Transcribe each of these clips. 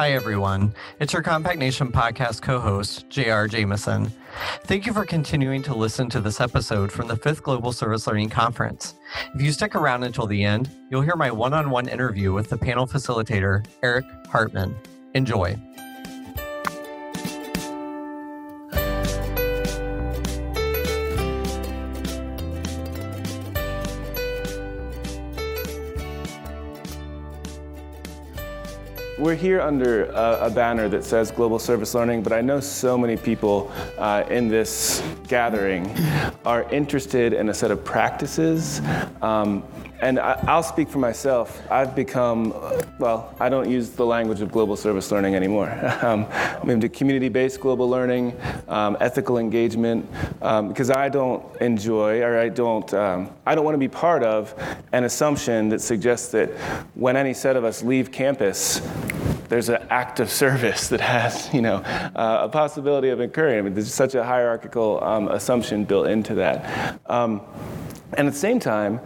Hi, everyone. It's your Compact Nation podcast co-host, JR Jameson. Thank you for continuing to listen to this episode from the Fifth Global Service Learning Conference. If you stick around until the end, you'll hear my one-on-one interview with the panel facilitator, Eric Hartman. Enjoy. We're here under a banner that says Global Service Learning, but I know so many people in this gathering are interested in a set of practices. And I'll speak for myself. I've become, well, I don't use the language of global service learning anymore. I moved to community-based global learning, ethical engagement, because I don't enjoy, or I don't want to be part of an assumption that suggests that when any set of us leave campus, there's an act of service that has, a possibility of occurring. I mean, there's such a hierarchical assumption built into that. And at the same time,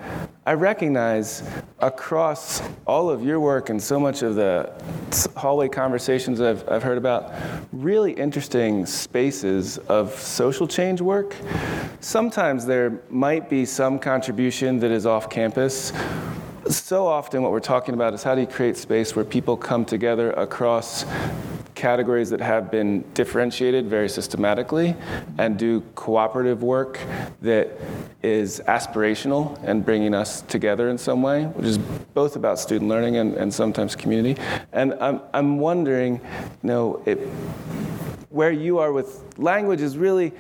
I recognize across all of your work and so much of the hallway conversations I've heard about, really interesting spaces of social change work. Sometimes there might be some contribution that is off campus. So often what we're talking about is how do you create space where people come together across categories that have been differentiated very systematically and do cooperative work that is aspirational and bringing us together in some way, which is both about student learning and sometimes community. And I'm wondering, where you are with language is really,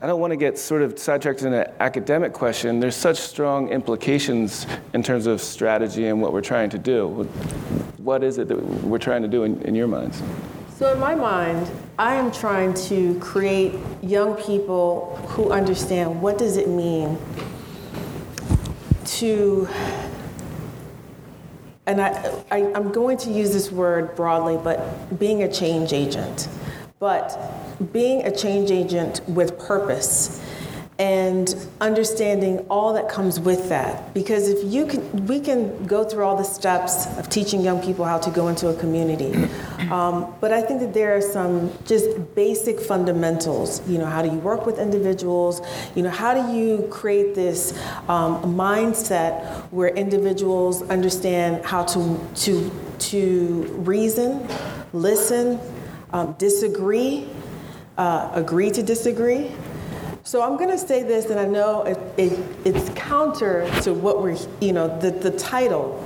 I don't want to get sort of sidetracked in an academic question. There's such strong implications in terms of strategy and what we're trying to do. What is it that we're trying to do in your minds? So in my mind, I am trying to create young people who understand what does it mean to, and I'm going to use this word broadly, but being a change agent. But being a change agent with purpose and understanding all that comes with that. Because if we can go through all the steps of teaching young people how to go into a community. But I think that there are some just basic fundamentals. How do you work with individuals? How do you create this mindset where individuals understand how to reason, listen, disagree, agree to disagree. So I'm going to say this, and I know it's counter to what we're, the title,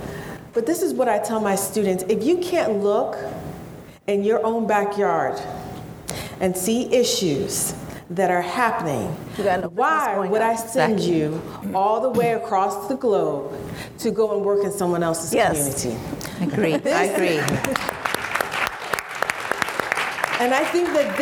but this is what I tell my students. If you can't look in your own backyard and see issues that are happening, why would I send you all the way across the globe to go and work in someone else's community? Agree. And I think that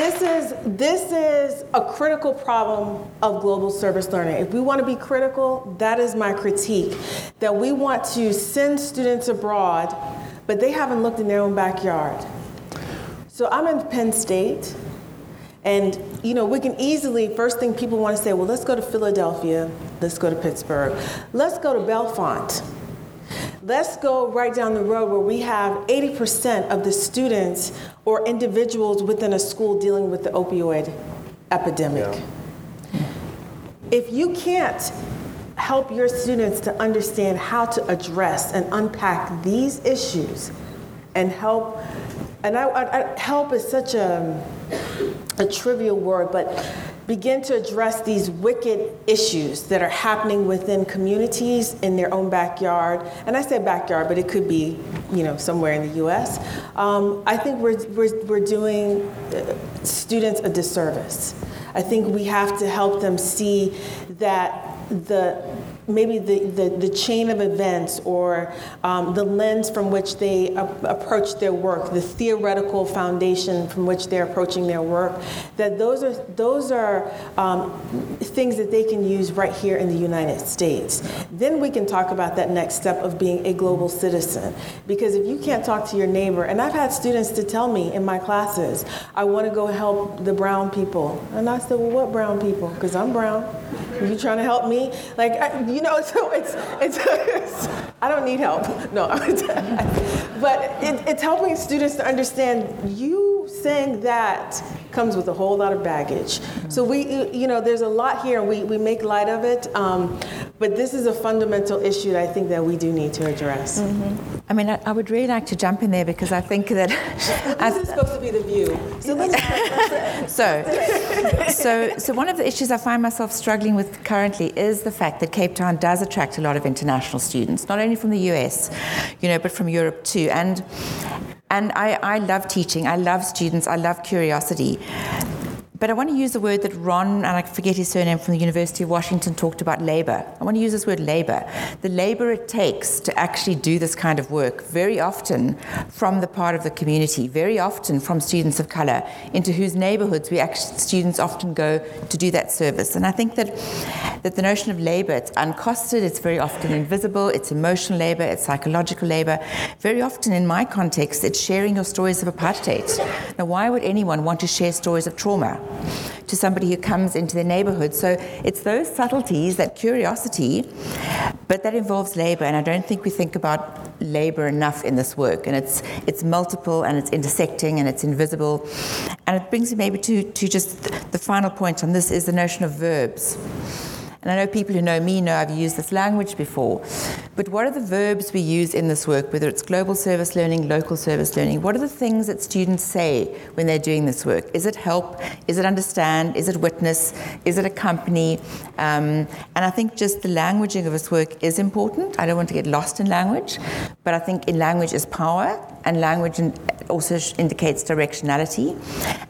this is a critical problem of global service learning. If we want to be critical, that is my critique, that we want to send students abroad, but they haven't looked in their own backyard. So I'm in Penn State, and we can easily, first thing people want to say, well, let's go to Philadelphia, let's go to Pittsburgh, let's go to Bellefonte. Let's go right down the road where we have 80% of the students or individuals within a school dealing with the opioid epidemic. Yeah. If you can't help your students to understand how to address and unpack these issues and help, and I help is such a trivial word, but begin to address these wicked issues that are happening within communities in their own backyard. And I say backyard, but it could be, somewhere in the U.S. I think we're doing students a disservice. I think we have to help them see that the chain of events or the lens from which they approach their work, the theoretical foundation from which they're approaching their work, that those are things that they can use right here in the United States. Then we can talk about that next step of being a global citizen. Because if you can't talk to your neighbor, and I've had students to tell me in my classes, I want to go help the brown people. And I said, well, what brown people? Because I'm brown. Are you trying to help me? So it's I don't need help. No, But it's helping students to understand you saying that comes with a whole lot of baggage. So there's a lot here, and we make light of it. But this is a fundamental issue that I think that we do need to address. Mm-hmm. I mean, I would really like to jump in there because I think that... This is supposed to be the view. So let's... So one of the issues I find myself struggling with currently is the fact that Cape Town does attract a lot of international students, not only from the US, but from Europe too. And I love teaching. I love students. I love curiosity. But I want to use the word that Ron, and I forget his surname, from the University of Washington talked about, labor. I want to use this word labor. The labor it takes to actually do this kind of work, very often from the part of the community, very often from students of color, into whose neighborhoods students often go to do that service. And I think that the notion of labor, it's uncosted, it's very often invisible, it's emotional labor, it's psychological labor. Very often in my context, it's sharing your stories of apartheid. Now, why would anyone want to share stories of trauma to somebody who comes into their neighborhood? So it's those subtleties, that curiosity, but that involves labor, and I don't think we think about labor enough in this work, and it's multiple, and it's intersecting, and it's invisible. And it brings me maybe to just the final point on this is the notion of verbs. And I know people who know me know I've used this language before. But what are the verbs we use in this work, whether it's global service learning, local service learning? What are the things that students say when they're doing this work? Is it help? Is it understand? Is it witness? Is it accompany? And I think just the languaging of this work is important. I don't want to get lost in language. But I think in language is power, and language also indicates directionality.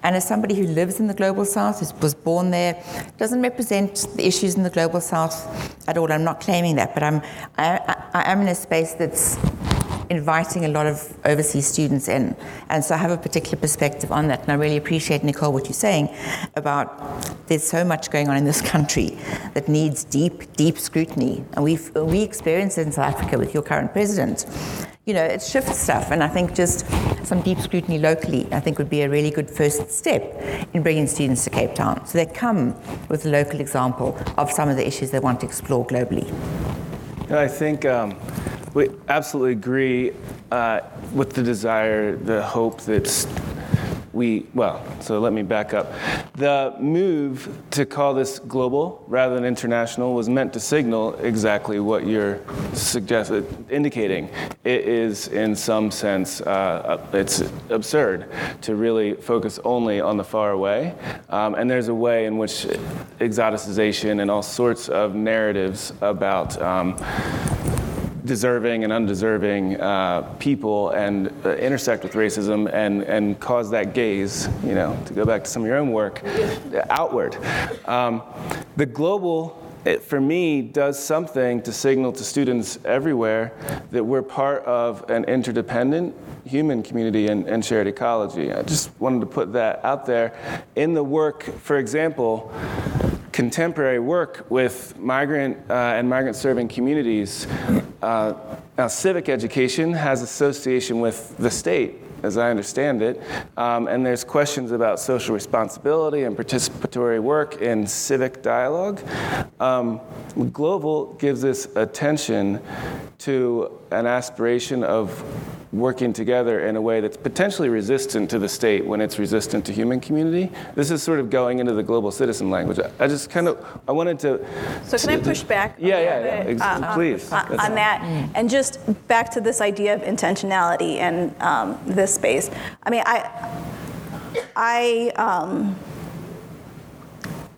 And as somebody who lives in the Global South, who was born there, doesn't represent the issues in the Global South at all. I'm not claiming that, but I am in a space that's inviting a lot of overseas students in, and so I have a particular perspective on that. And I really appreciate, Nicole, what you're saying about there's so much going on in this country that needs deep scrutiny, and we experienced it in South Africa with your current president. It shifts stuff, and I think just some deep scrutiny locally, I think, would be a really good first step in bringing students to Cape Town, so they come with a local example of some of the issues they want to explore globally. I think we absolutely agree with the desire, the hope that's so let me back up. The move to call this global rather than international was meant to signal exactly what you're indicating. It is, in some sense, it's absurd to really focus only on the far away. And there's a way in which exoticization and all sorts of narratives about deserving and undeserving people and intersect with racism and cause that gaze, to go back to some of your own work, outward. The global, for me, does something to signal to students everywhere that we're part of an interdependent human community and shared ecology. I just wanted to put that out there. In the work, for example, contemporary work with migrant and migrant-serving communities. Now, civic education has association with the state, as I understand it, and there's questions about social responsibility and participatory work in civic dialogue. Global gives this attention to an aspiration of working together in a way that's potentially resistant to the state when it's resistant to human community. This is sort of going into the global citizen language. I just kind of, I wanted to... So can I push back? Yeah, please. On that, and just back to this idea of intentionality and this space. I mean, I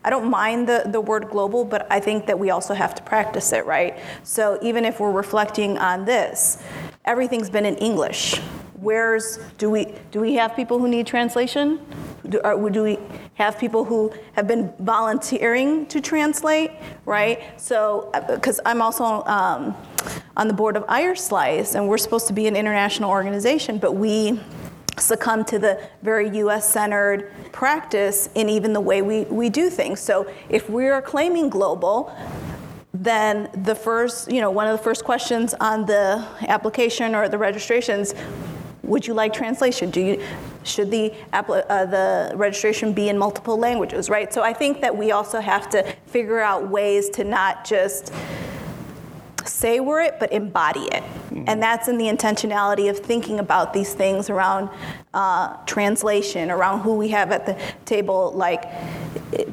don't mind the word global, but I think that we also have to practice it, right? So even if we're reflecting on this, everything's been in English. Do we have people who need translation? Do we have people who have been volunteering to translate, right? So, because I'm also on the board of IRSlice, and we're supposed to be an international organization, but we succumb to the very US-centered practice in even the way we do things. So if we are claiming global, then the first, one of the first questions on the application or the registrations, would you like translation? Should the registration be in multiple languages, right? So I think that we also have to figure out ways to not just say we're it, but embody it. Mm-hmm. And that's in the intentionality of thinking about these things around translation, around who we have at the table, like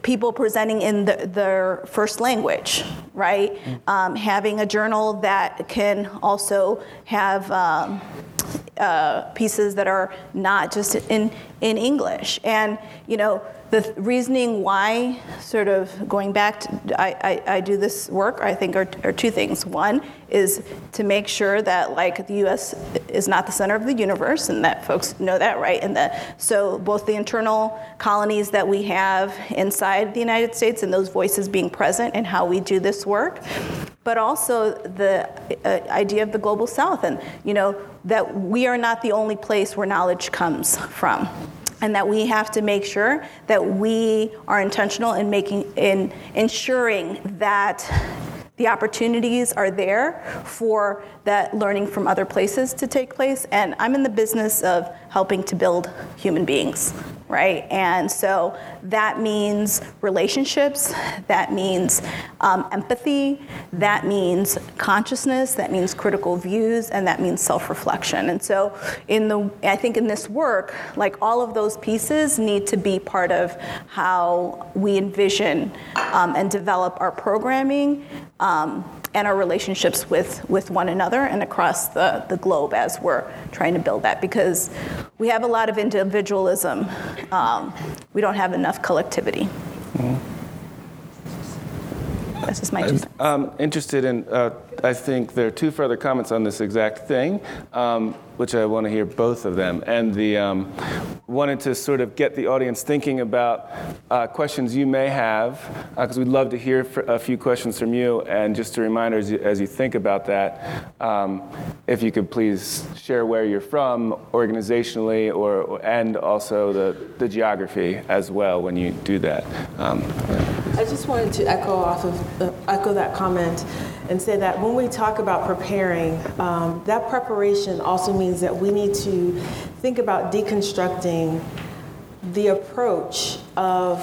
people presenting in their first language, right? Mm-hmm. Having a journal that can also have pieces that are not just in English. And, you know, the reasoning why, sort of going back to I do this work, I think are two things. One is to make sure that, like, the U.S. is not the center of the universe, and that folks know that, right? And that, so both the internal colonies that we have inside the United States and those voices being present in how we do this work, but also the idea of the Global South, and, you know, that we are not the only place where knowledge comes from. And that we have to make sure that we are intentional in ensuring that the opportunities are there for that learning from other places to take place. And I'm in the business of helping to build human beings, right? And so that means relationships, that means empathy, that means consciousness, that means critical views, and that means self-reflection. And so I think in this work, like, all of those pieces need to be part of how we envision and develop our programming and our relationships with one another and across the globe as we're trying to build that, because we have a lot of individualism. We don't have enough collectivity. Mm-hmm. That's just my two cents. I'm interested in, I think there are two further comments on this exact thing, which I want to hear both of them. And wanted to sort of get the audience thinking about questions you may have, because we'd love to hear a few questions from you. And just a reminder, as you think about that, if you could please share where you're from organizationally, and also the geography as well when you do that. I just wanted to echo that comment and say that when we talk about preparing, that preparation also means that we need to think about deconstructing the approach of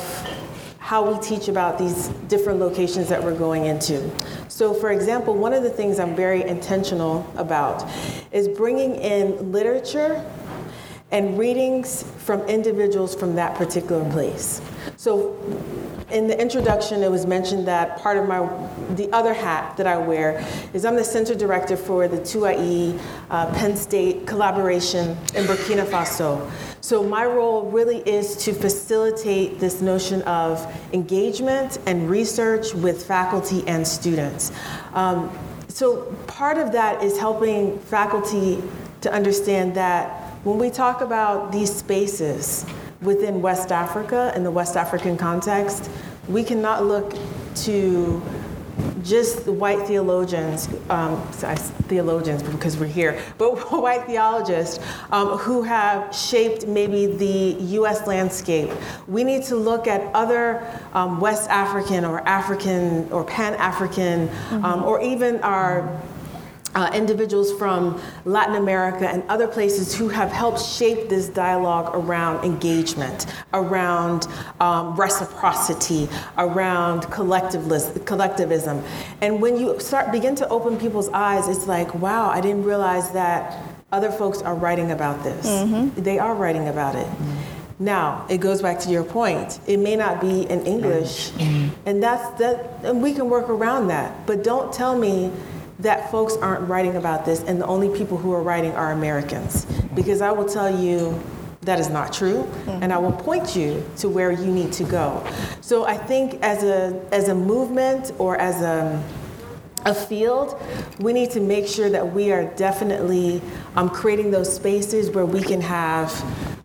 how we teach about these different locations that we're going into. So, for example, one of the things I'm very intentional about is bringing in literature and readings from individuals from that particular place. So in the introduction, it was mentioned that part of the other hat that I wear is I'm the center director for the 2iE Penn State collaboration in Burkina Faso. So my role really is to facilitate this notion of engagement and research with faculty and students. So part of that is helping faculty to understand that when we talk about these spaces within West Africa and the West African context, we cannot look to just the white theologians, white theologists who have shaped maybe the U.S. landscape. We need to look at other West African or Pan-African, mm-hmm. or even our individuals from Latin America and other places who have helped shape this dialogue around engagement, around reciprocity, around collectivism. And when you begin to open people's eyes, it's like, wow, I didn't realize that other folks are writing about this. Mm-hmm. They are writing about it. Mm-hmm. Now, it goes back to your point. It may not be in English, mm-hmm. and that's that. And we can work around that. But don't tell me that folks aren't writing about this and the only people who are writing are Americans. Because I will tell you that is not true, mm-hmm. and I will point you to where you need to go. So I think as a movement or as a field, we need to make sure that we are definitely creating those spaces where we can have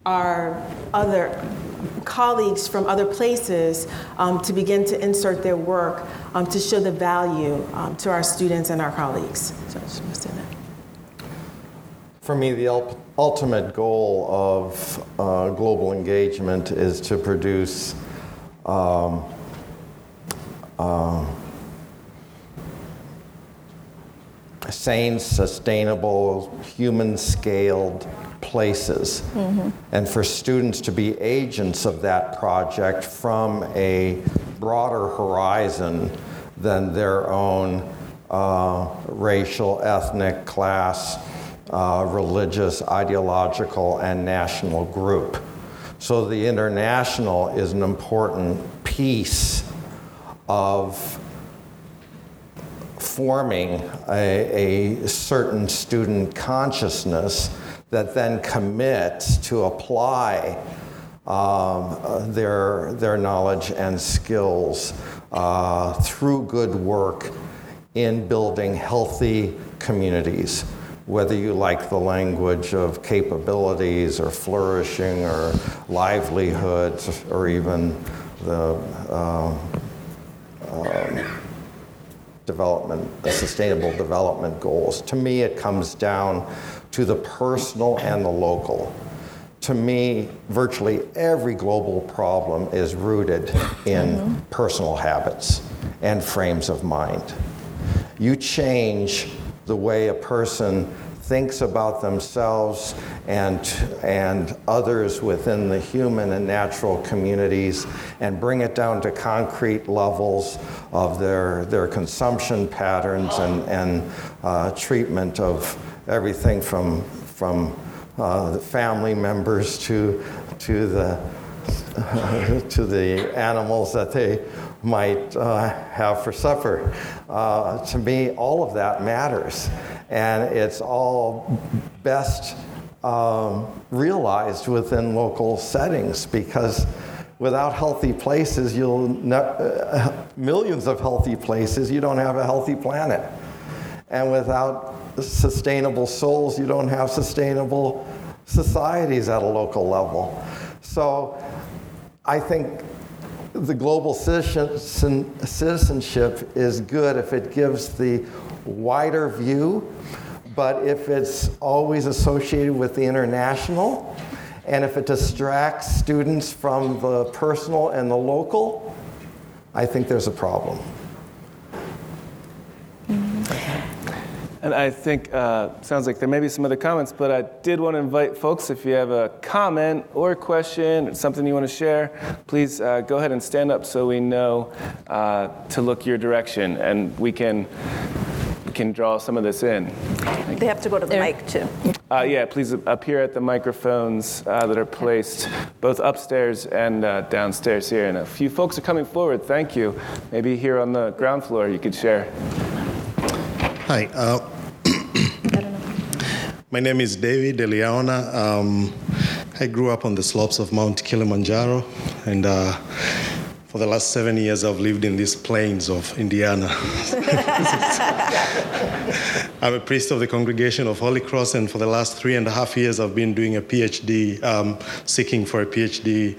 our other colleagues from other places to begin to insert their work to show the value to our students and our colleagues. So, for me, the ultimate goal of global engagement is to produce sane, sustainable, human-scaled places, mm-hmm. and for students to be agents of that project from a broader horizon than their own racial, ethnic, class, religious, ideological, and national group. So the international is an important piece of forming a certain student consciousness that then commits to apply their knowledge and skills through good work in building healthy communities, whether you like the language of capabilities or flourishing or livelihoods or even the sustainable development goals. To me, it comes down to the personal and the local. To me, virtually every global problem is rooted in personal habits and frames of mind. You change the way a person thinks about themselves and others within the human and natural communities, and bring it down to concrete levels of their consumption patterns and treatment of everything from the family members to the animals that they might have for supper. To me, all of that matters. And it's all best realized within local settings, because without healthy places, millions of healthy places, you don't have a healthy planet. And without sustainable souls, you don't have sustainable societies at a local level. So I think the global citizenship is good if it gives the wider view, but if it's always associated with the international, and if it distracts students from the personal and the local, I think there's a problem. And I think, sounds like there may be some other comments, but I did want to invite folks, if you have a comment or a question or something you want to share, please go ahead and stand up so we know to look your direction, and we can draw some of this in. They have to go to the mic, too. Yeah, please appear at the microphones that are placed both upstairs and downstairs here. And a few folks are coming forward. Thank you. Maybe here on the ground floor you could share. Hi, my name is David DeLeona. I grew up on the slopes of Mount Kilimanjaro, and for the last 7 years I've lived in these plains of Indiana. I'm a priest of the Congregation of Holy Cross, and for the last 3.5 years I've been doing a PhD, seeking for a PhD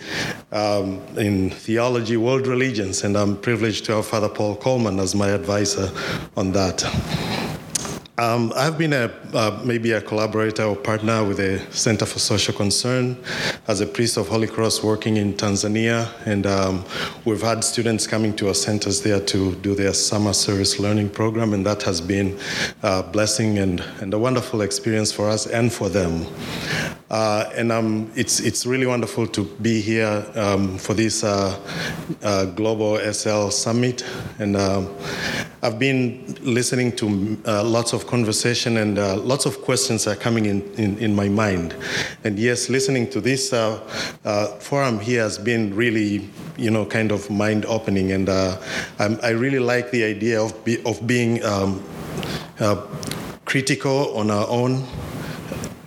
in theology, world religions, and I'm privileged to have Father Paul Coleman as my advisor on that. I've been maybe a collaborator or partner with the Center for Social Concern as a priest of Holy Cross working in Tanzania. And we've had students coming to our centers there to do their summer service learning program. And that has been a blessing and a wonderful experience for us and for them. It's really wonderful to be here for this Global SL Summit. And I've been listening to lots of conversation, and lots of questions are coming in my mind. And yes, listening to this forum here has been really, kind of mind-opening. And I really like the idea of being critical on our own,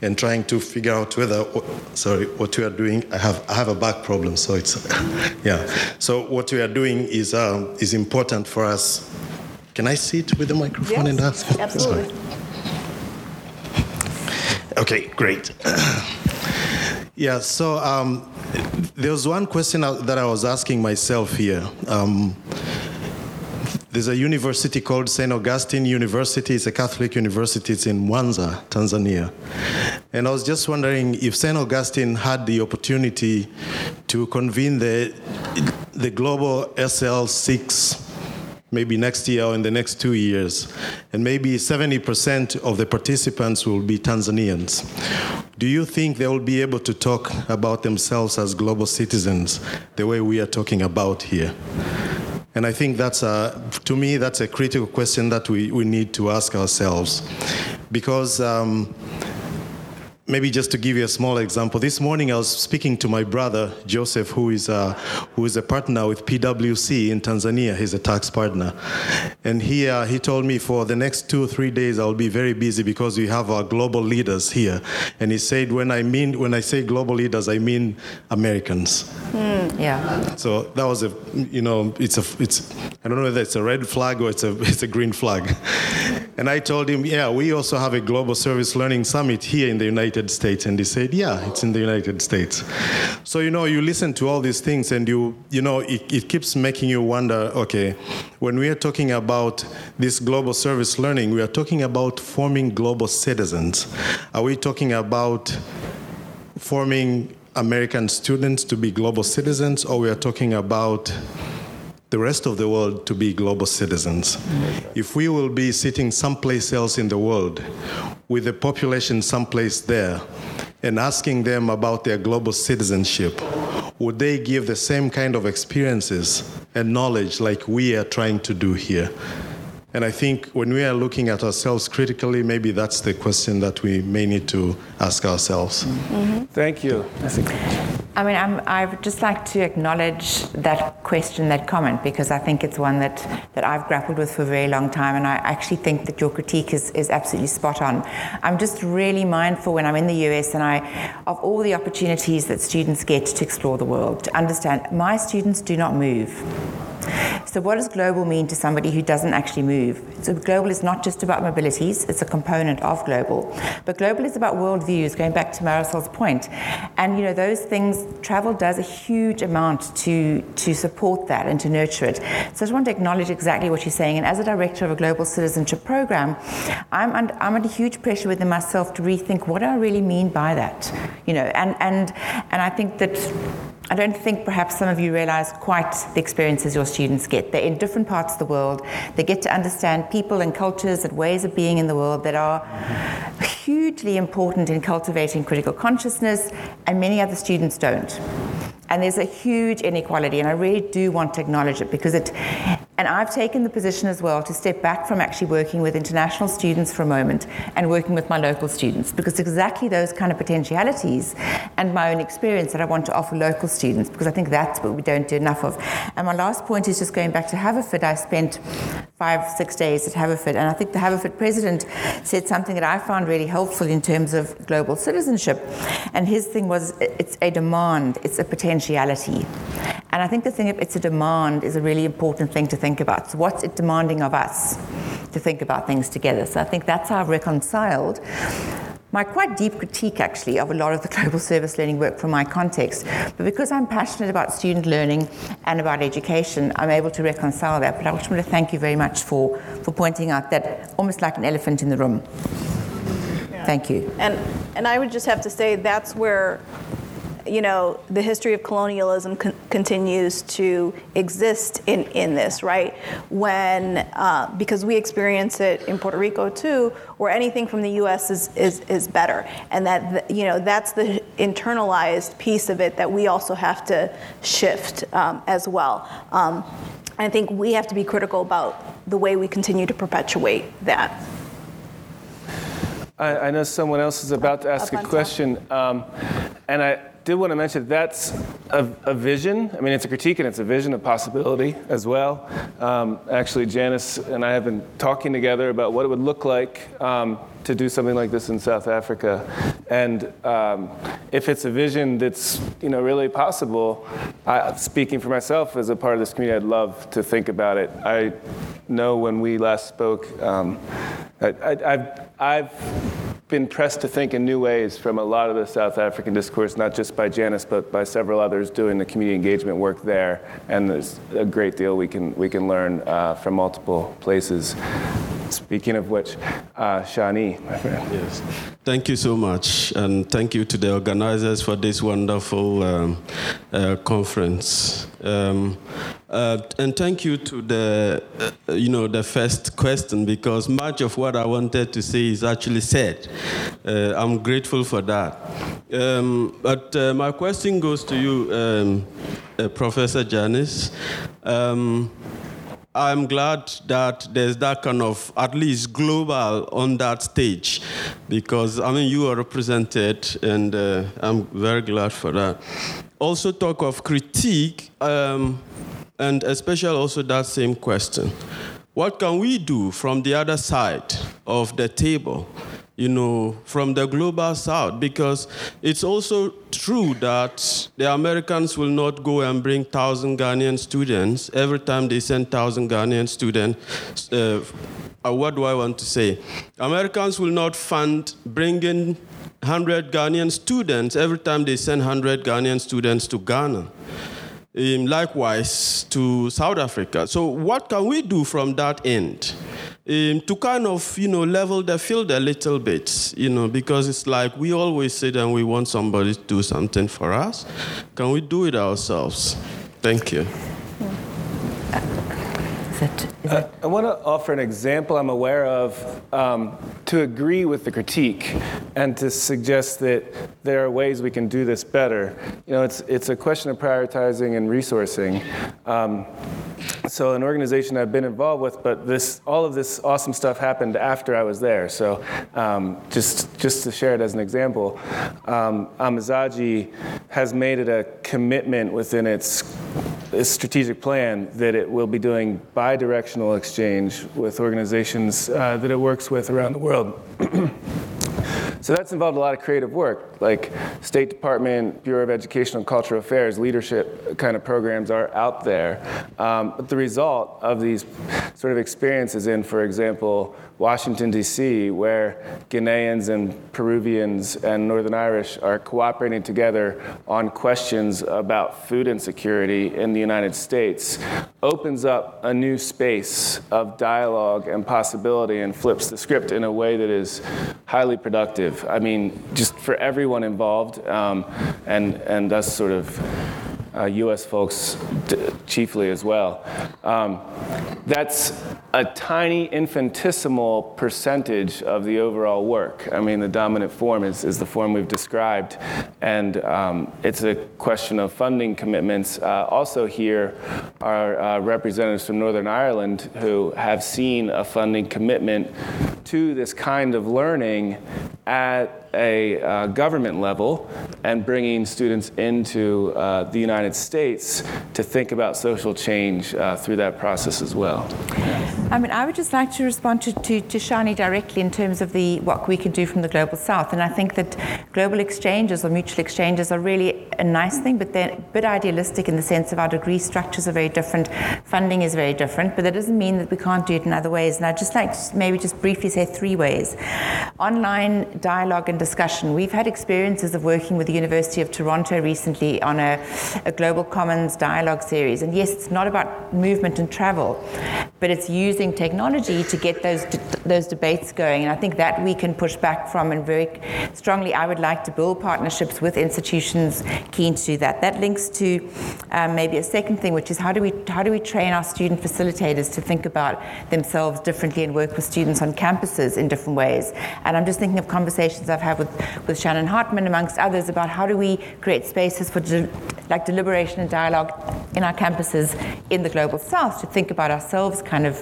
and trying to figure out what we are doing. I have a back problem, so it's yeah. So what we are doing is important for us. Can I sit with the microphone and ask? Yes, absolutely. Okay, great. Yeah. So there was one question that I was asking myself here. There's a university called St. Augustine University. It's a Catholic university. It's in Mwanza, Tanzania. And I was just wondering if St. Augustine had the opportunity to convene the Global SL6 maybe next year or in the next 2 years, and maybe 70% of the participants will be Tanzanians. Do you think they will be able to talk about themselves as global citizens the way we are talking about here? And I think that's to me, that's a critical question that we need to ask ourselves. Because maybe just to give you a small example, this morning I was speaking to my brother, Joseph, who is a partner with PwC in Tanzania. He's a tax partner. And he told me for the next 2 or 3 days I'll be very busy because we have our global leaders here. And he said, when I say global leaders, I mean Americans. Yeah. So that was I don't know whether it's a red flag or it's a green flag. And I told him, yeah, we also have a Global Service Learning Summit here in the United States. And he said, yeah, it's in the United States. So, you listen to all these things and it keeps making you wonder, okay, when we are talking about this global service learning, we are talking about forming global citizens. Are we talking about forming American students to be global citizens, or we are talking about the rest of the world to be global citizens? If we will be sitting someplace else in the world with the population someplace there and asking them about their global citizenship, would they give the same kind of experiences and knowledge like we are trying to do here? And I think when we are looking at ourselves critically, maybe that's the question that we may need to ask ourselves. Mm-hmm. Thank you. I would just like to acknowledge that question, that comment, because I think it's one that I've grappled with for a very long time, and I actually think that your critique is absolutely spot on. I'm just really mindful when I'm in the US of all the opportunities that students get to explore the world, to understand my students do not move. So what does global mean to somebody who doesn't actually move? So global is not just about mobilities, it's a component of global. But global is about worldviews, going back to Marisol's point. And those things, travel does a huge amount to support that and to nurture it. So I just want to acknowledge exactly what you're saying. And as a director of a global citizenship program, I'm under huge pressure within myself to rethink what do I really mean by that? And I think that I don't think perhaps some of you realize quite the experiences your students get. They're in different parts of the world. They get to understand people and cultures and ways of being in the world that are hugely important in cultivating critical consciousness, and many other students don't. And there's a huge inequality, and I really do want to acknowledge it and I've taken the position as well to step back from actually working with international students for a moment and working with my local students, because exactly those kind of potentialities and my own experience that I want to offer local students, because I think that's what we don't do enough of. And my last point is just going back to Haverford. I spent 5-6 days at Haverford, and I think the Haverford president said something that I found really helpful in terms of global citizenship. And his thing was, it's a demand, it's a potentiality. And I think the thing, if it's a demand, is a really important thing to think about. So what's it demanding of us to think about things together? So I think that's how I've reconciled my quite deep critique, actually, of a lot of the global service learning work from my context. But because I'm passionate about student learning and about education, I'm able to reconcile that. But I just want to thank you very much for pointing out that, almost like an elephant in the room. Yeah. Thank you. And I would just have to say that's where the history of colonialism continues to exist in this, right? When, because we experience it in Puerto Rico too, where anything from the U.S. is better. And that, that's the internalized piece of it that we also have to shift as well. I think we have to be critical about the way we continue to perpetuate that. I know someone else is about to ask a question, and I did want to mention that's a vision. I mean, it's a critique and it's a vision of possibility as well. Actually, Janice and I have been talking together about what it would look like to do something like this in South Africa. And if it's a vision that's really possible, speaking for myself as a part of this community, I'd love to think about it. I know when we last spoke, I've been pressed to think in new ways from a lot of the South African discourse, not just by Janice, but by several others doing the community engagement work there. And there's a great deal we can learn from multiple places. Speaking of which, Shawnee, my friend. Yes. Thank you so much, and thank you to the organizers for this wonderful conference. And thank you to the first question, because much of what I wanted to say is actually said. I'm grateful for that. But my question goes to you, Professor Janice. I'm glad that there's that kind of, at least global on that stage, because I mean, you are represented, and I'm very glad for that. Also talk of critique, and especially also that same question. What can we do from the other side of the table, you know, from the Global South? Because it's also true that the Americans will not go and bring 1,000 Ghanaian students. Every time they send 1,000 Ghanaian students, what do I want to say? Americans will not fund bringing 100 Ghanaian students every time they send 100 Ghanaian students to Ghana. Likewise to South Africa. So what can we do from that end to kind of, you know, level the field a little bit, you know, because it's like we always sit and we want somebody to do something for us. Can we do it ourselves? Thank you. I want to offer an example I'm aware of to agree with the critique and to suggest that there are ways we can do this better. You know, it's a question of prioritizing and resourcing. So an organization I've been involved with, but all of this awesome stuff happened after I was there. So just to share it as an example, Amazaji has made it a commitment within its strategic plan that it will be doing bi-directional exchange with organizations that it works with around the world. So that's involved a lot of creative work, like State Department, Bureau of Educational and Cultural Affairs, leadership kind of programs are out there. But the result of these sort of experiences in, for example, Washington, D.C., where Ghanaians and Peruvians and Northern Irish are cooperating together on questions about food insecurity in the United States, opens up a new space of dialogue and possibility and flips the script in a way that is highly productive. I mean, just for everyone involved, and us sort of U.S. folks chiefly as well. That's a tiny infinitesimal percentage of the overall work. I mean, the dominant form is the form we've described, and it's a question of funding commitments. Also here are representatives from Northern Ireland who have seen a funding commitment to this kind of learning at a government level and bringing students into the United States to think about social change through that process as well. I mean, I would just like to respond to Shawnee directly in terms of what we can do from the Global South. And I think that global exchanges or mutual exchanges are really a nice thing, but they're a bit idealistic in the sense of our degree structures are very different, funding is very different, but that doesn't mean that we can't do it in other ways. And I'd just like to maybe just briefly say three ways. Online dialogue and discussion. We've had experiences of working with the University of Toronto recently on a Global Commons dialogue series. And yes, it's not about movement and travel, but it's using technology to get those debates going. And I think that we can push back from, and very strongly I would like to build partnerships with institutions keen to do that. That links to maybe a second thing, which is how do we train our student facilitators to think about themselves differently and work with students on campuses in different ways. And I'm just thinking of conversations I've had with Shannon Hartman, amongst others, about how do we create spaces for deliberation and dialogue in our campuses in the Global South to think about ourselves kind of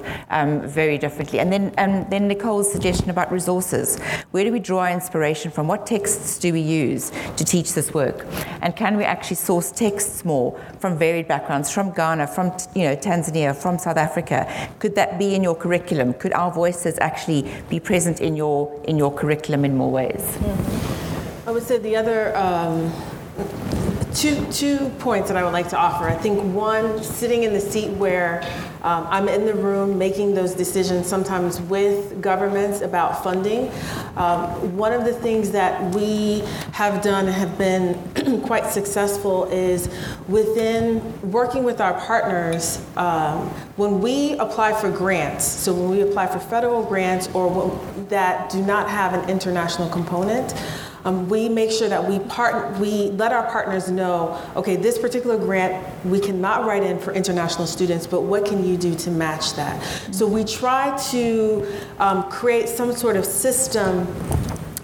very differently. And then Nicole's suggestion about resources. Where do we draw inspiration from? What texts do we use to teach this work? And can we actually source texts more from varied backgrounds, from Ghana, from Tanzania, from South Africa? Could that be in your curriculum? Could our voices actually be present in your curriculum in more ways? Mm-hmm. I would say the other two points that I would like to offer. I think one, sitting in the seat where I'm in the room making those decisions sometimes with governments about funding. One of the things that we have done and have been quite successful is within working with our partners, when we apply for grants, so when we apply for federal grants or that do not have an international component, we make sure that we let our partners know, okay, this particular grant, we cannot write in for international students, but what can you do to match that? Mm-hmm. So we try to create some sort of system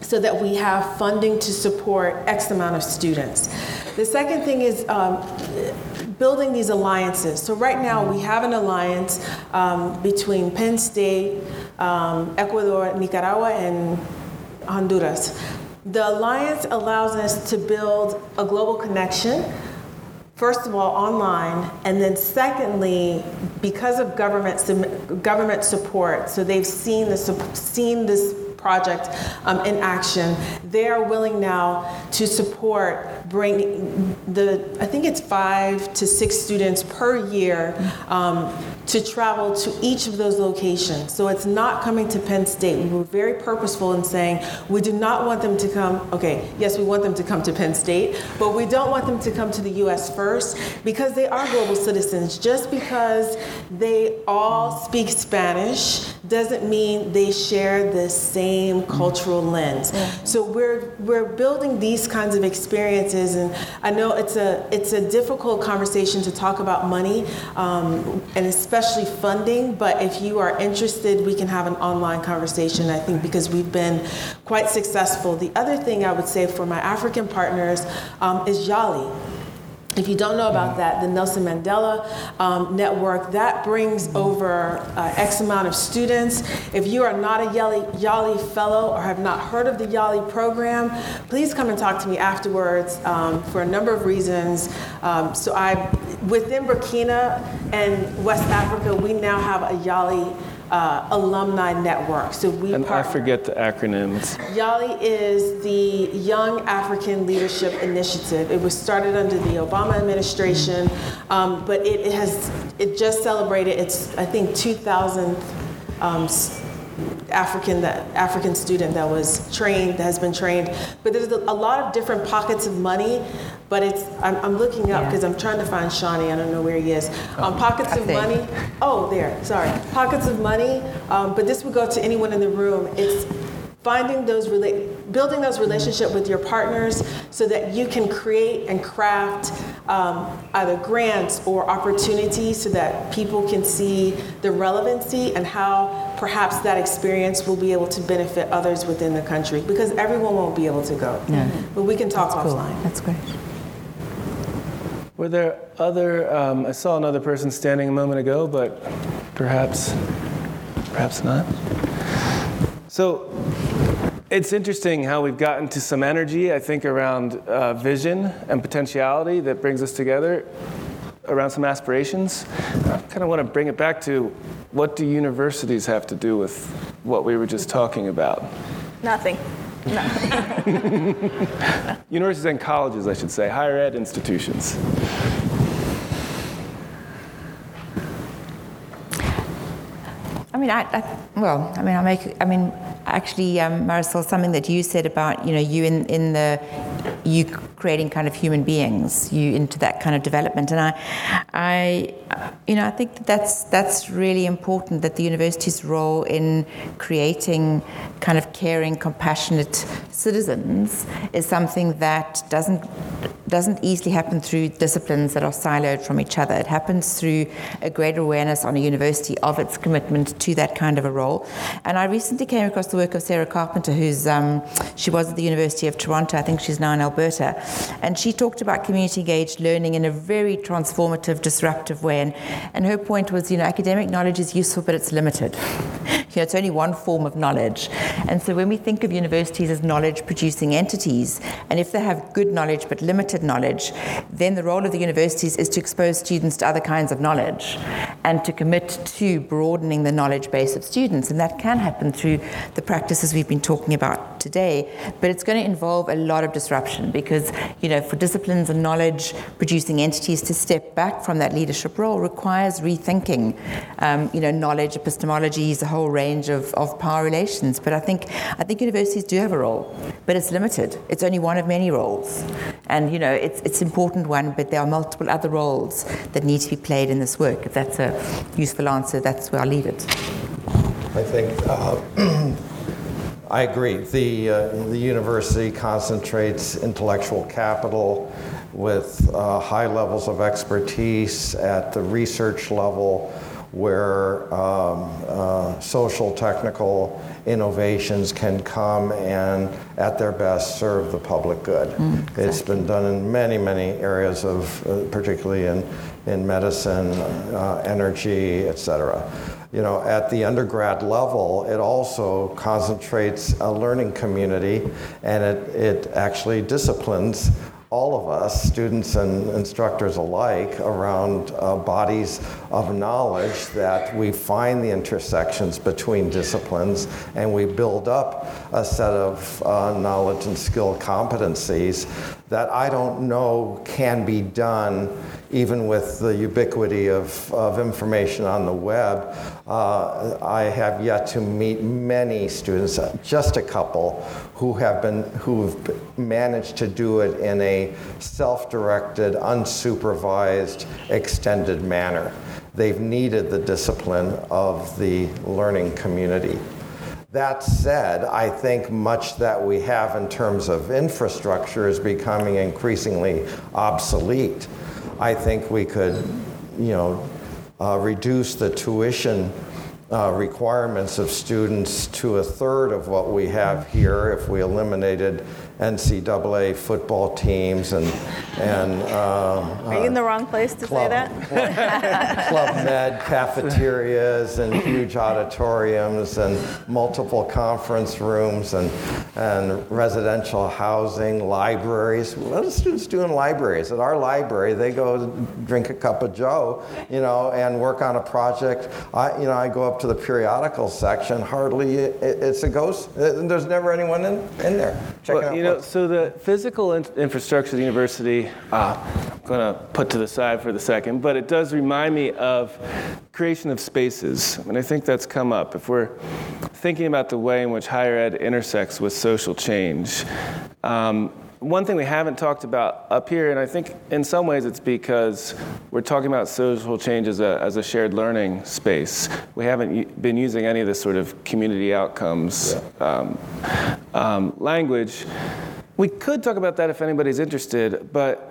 so that we have funding to support X amount of students. The second thing is building these alliances. So right now we have an alliance between Penn State, Ecuador, Nicaragua, and Honduras. The alliance allows us to build a global connection, first of all, online, and then secondly, because of government support, so they've seen this project in action, they are willing now to support bringing the, I think it's 5 to 6 students per year to travel to each of those locations. So it's not coming to Penn State. We were very purposeful in saying we do not want them to come, okay, yes, we want them to come to Penn State, but we don't want them to come to the U.S. first because they are global citizens. Just because they all speak Spanish doesn't mean they share the same cultural lens. So we're building these kinds of experiences, and I know it's a difficult conversation to talk about money, and especially funding, but if you are interested, we can have an online conversation, I think, because we've been quite successful. The other thing I would say for my African partners is Jali. If you don't know about that, the Nelson Mandela Network, that brings over X amount of students. If you are not a YALI fellow or have not heard of the YALI program, please come and talk to me afterwards for a number of reasons. Within Burkina and West Africa, we now have a YALI alumni network. So we I forget the acronyms. YALI is the Young African Leadership Initiative. It was started under the Obama administration, but it just celebrated its, I think, 2000th African student that has been trained. But there's a lot of different pockets of money, but I'm looking up because I'm trying to find Shawnee. I don't know where he is. Pockets of money. Oh, there, sorry. Pockets of money, but this would go to anyone in the room. It's finding building those relationships with your partners so that you can create and craft either grants or opportunities so that people can see the relevancy and how perhaps that experience will be able to benefit others within the country, because everyone won't be able to go. No. But we can talk offline. Cool. That's great. Were there other, I saw another person standing a moment ago, but perhaps not. So it's interesting how we've gotten to some energy, I think, around vision and potentiality that brings us together around some aspirations. I kind of want to bring it back to, what do universities have to do with what we were just talking about? Nothing. Nothing. Universities and colleges, I should say, higher ed institutions. I mean, Marisol, something that you said about, you you creating kind of human beings, you into that kind of development. And I think that's really important, that the university's role in creating kind of caring, compassionate citizens is something that doesn't easily happen through disciplines that are siloed from each other. It happens through a greater awareness on a university of its commitment to that kind of a role. And I recently came across the work of Sarah Carpenter, who's she was at the University of Toronto. I think she's now in Alberta. And she talked about community-engaged learning in a very transformative, disruptive way. And her point was, academic knowledge is useful, but it's limited. It's only one form of knowledge. And so when we think of universities as knowledge-producing entities, and if they have good knowledge but limited knowledge, then the role of the universities is to expose students to other kinds of knowledge and to commit to broadening the knowledge base of students. And that can happen through the practices we've been talking about today. But it's going to involve a lot of disruption because, for disciplines and knowledge-producing entities to step back from that leadership role requires rethinking, knowledge, epistemologies, a whole range of power relations. But I think universities do have a role, but it's limited. It's only one of many roles. And, it's an important one, but there are multiple other roles that need to be played in this work. If that's a useful answer, that's where I'll leave it. I think I agree. The university concentrates intellectual capital with high levels of expertise at the research level where social technical innovations can come and at their best serve the public good. Exactly. It's been done in many, many areas of, particularly in medicine, energy, et cetera. You know, at the undergrad level, it also concentrates a learning community, and it actually disciplines all of us, students and instructors alike, around bodies of knowledge that we find the intersections between disciplines, and we build up a set of knowledge and skill competencies that I don't know can be done even with the ubiquity of information on the web. I have yet to meet many students, just a couple, who've managed to do it in a self-directed, unsupervised, extended manner. They've needed the discipline of the learning community. That said, I think much that we have in terms of infrastructure is becoming increasingly obsolete. I think we could, reduce the tuition requirements of students to 1/3 of what we have here if we eliminated NCAA football teams Are you in the wrong place to say that? Club med cafeterias and huge auditoriums and multiple conference rooms and residential housing, libraries. What do students do in libraries? At our library, they go drink a cup of joe, and work on a project. I go up to the periodical section. It's a ghost. There's never anyone in there. So the physical infrastructure of the university, I'm going to put to the side for the second, but it does remind me of creation of spaces. And I think that's come up. If we're thinking about the way in which higher ed intersects with social change, one thing we haven't talked about up here, and I think in some ways it's because we're talking about social change as a shared learning space. We haven't been using any of this sort of community outcomes language. We could talk about that if anybody's interested, but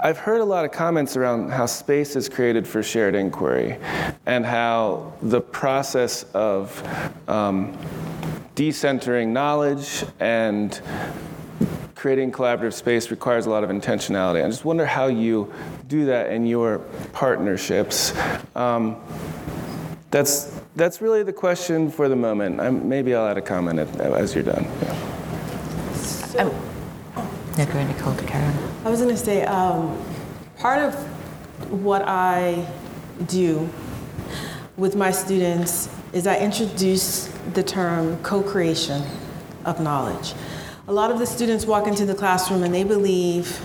I've heard a lot of comments around how space is created for shared inquiry and how the process of decentering knowledge and creating collaborative space requires a lot of intentionality. I just wonder how you do that in your partnerships. That's really the question for the moment. Maybe I'll add a comment as you're done. Yeah. I was going to say, part of what I do with my students is I introduce the term co-creation of knowledge. A lot of the students walk into the classroom and they believe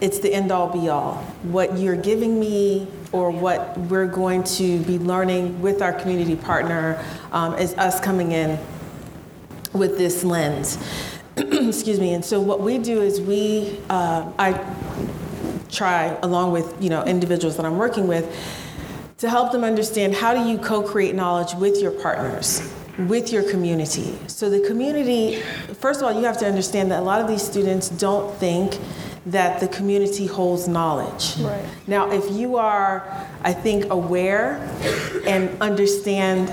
it's the end-all be-all. What you're giving me or what we're going to be learning with our community partner is us coming in with this lens. Excuse me. And so what we do is I try, along with individuals that I'm working with, to help them understand how do you co-create knowledge with your partners, with your community. So the community, first of all, you have to understand that a lot of these students don't think that the community holds knowledge. Right. Now, if you are, I think, aware and understand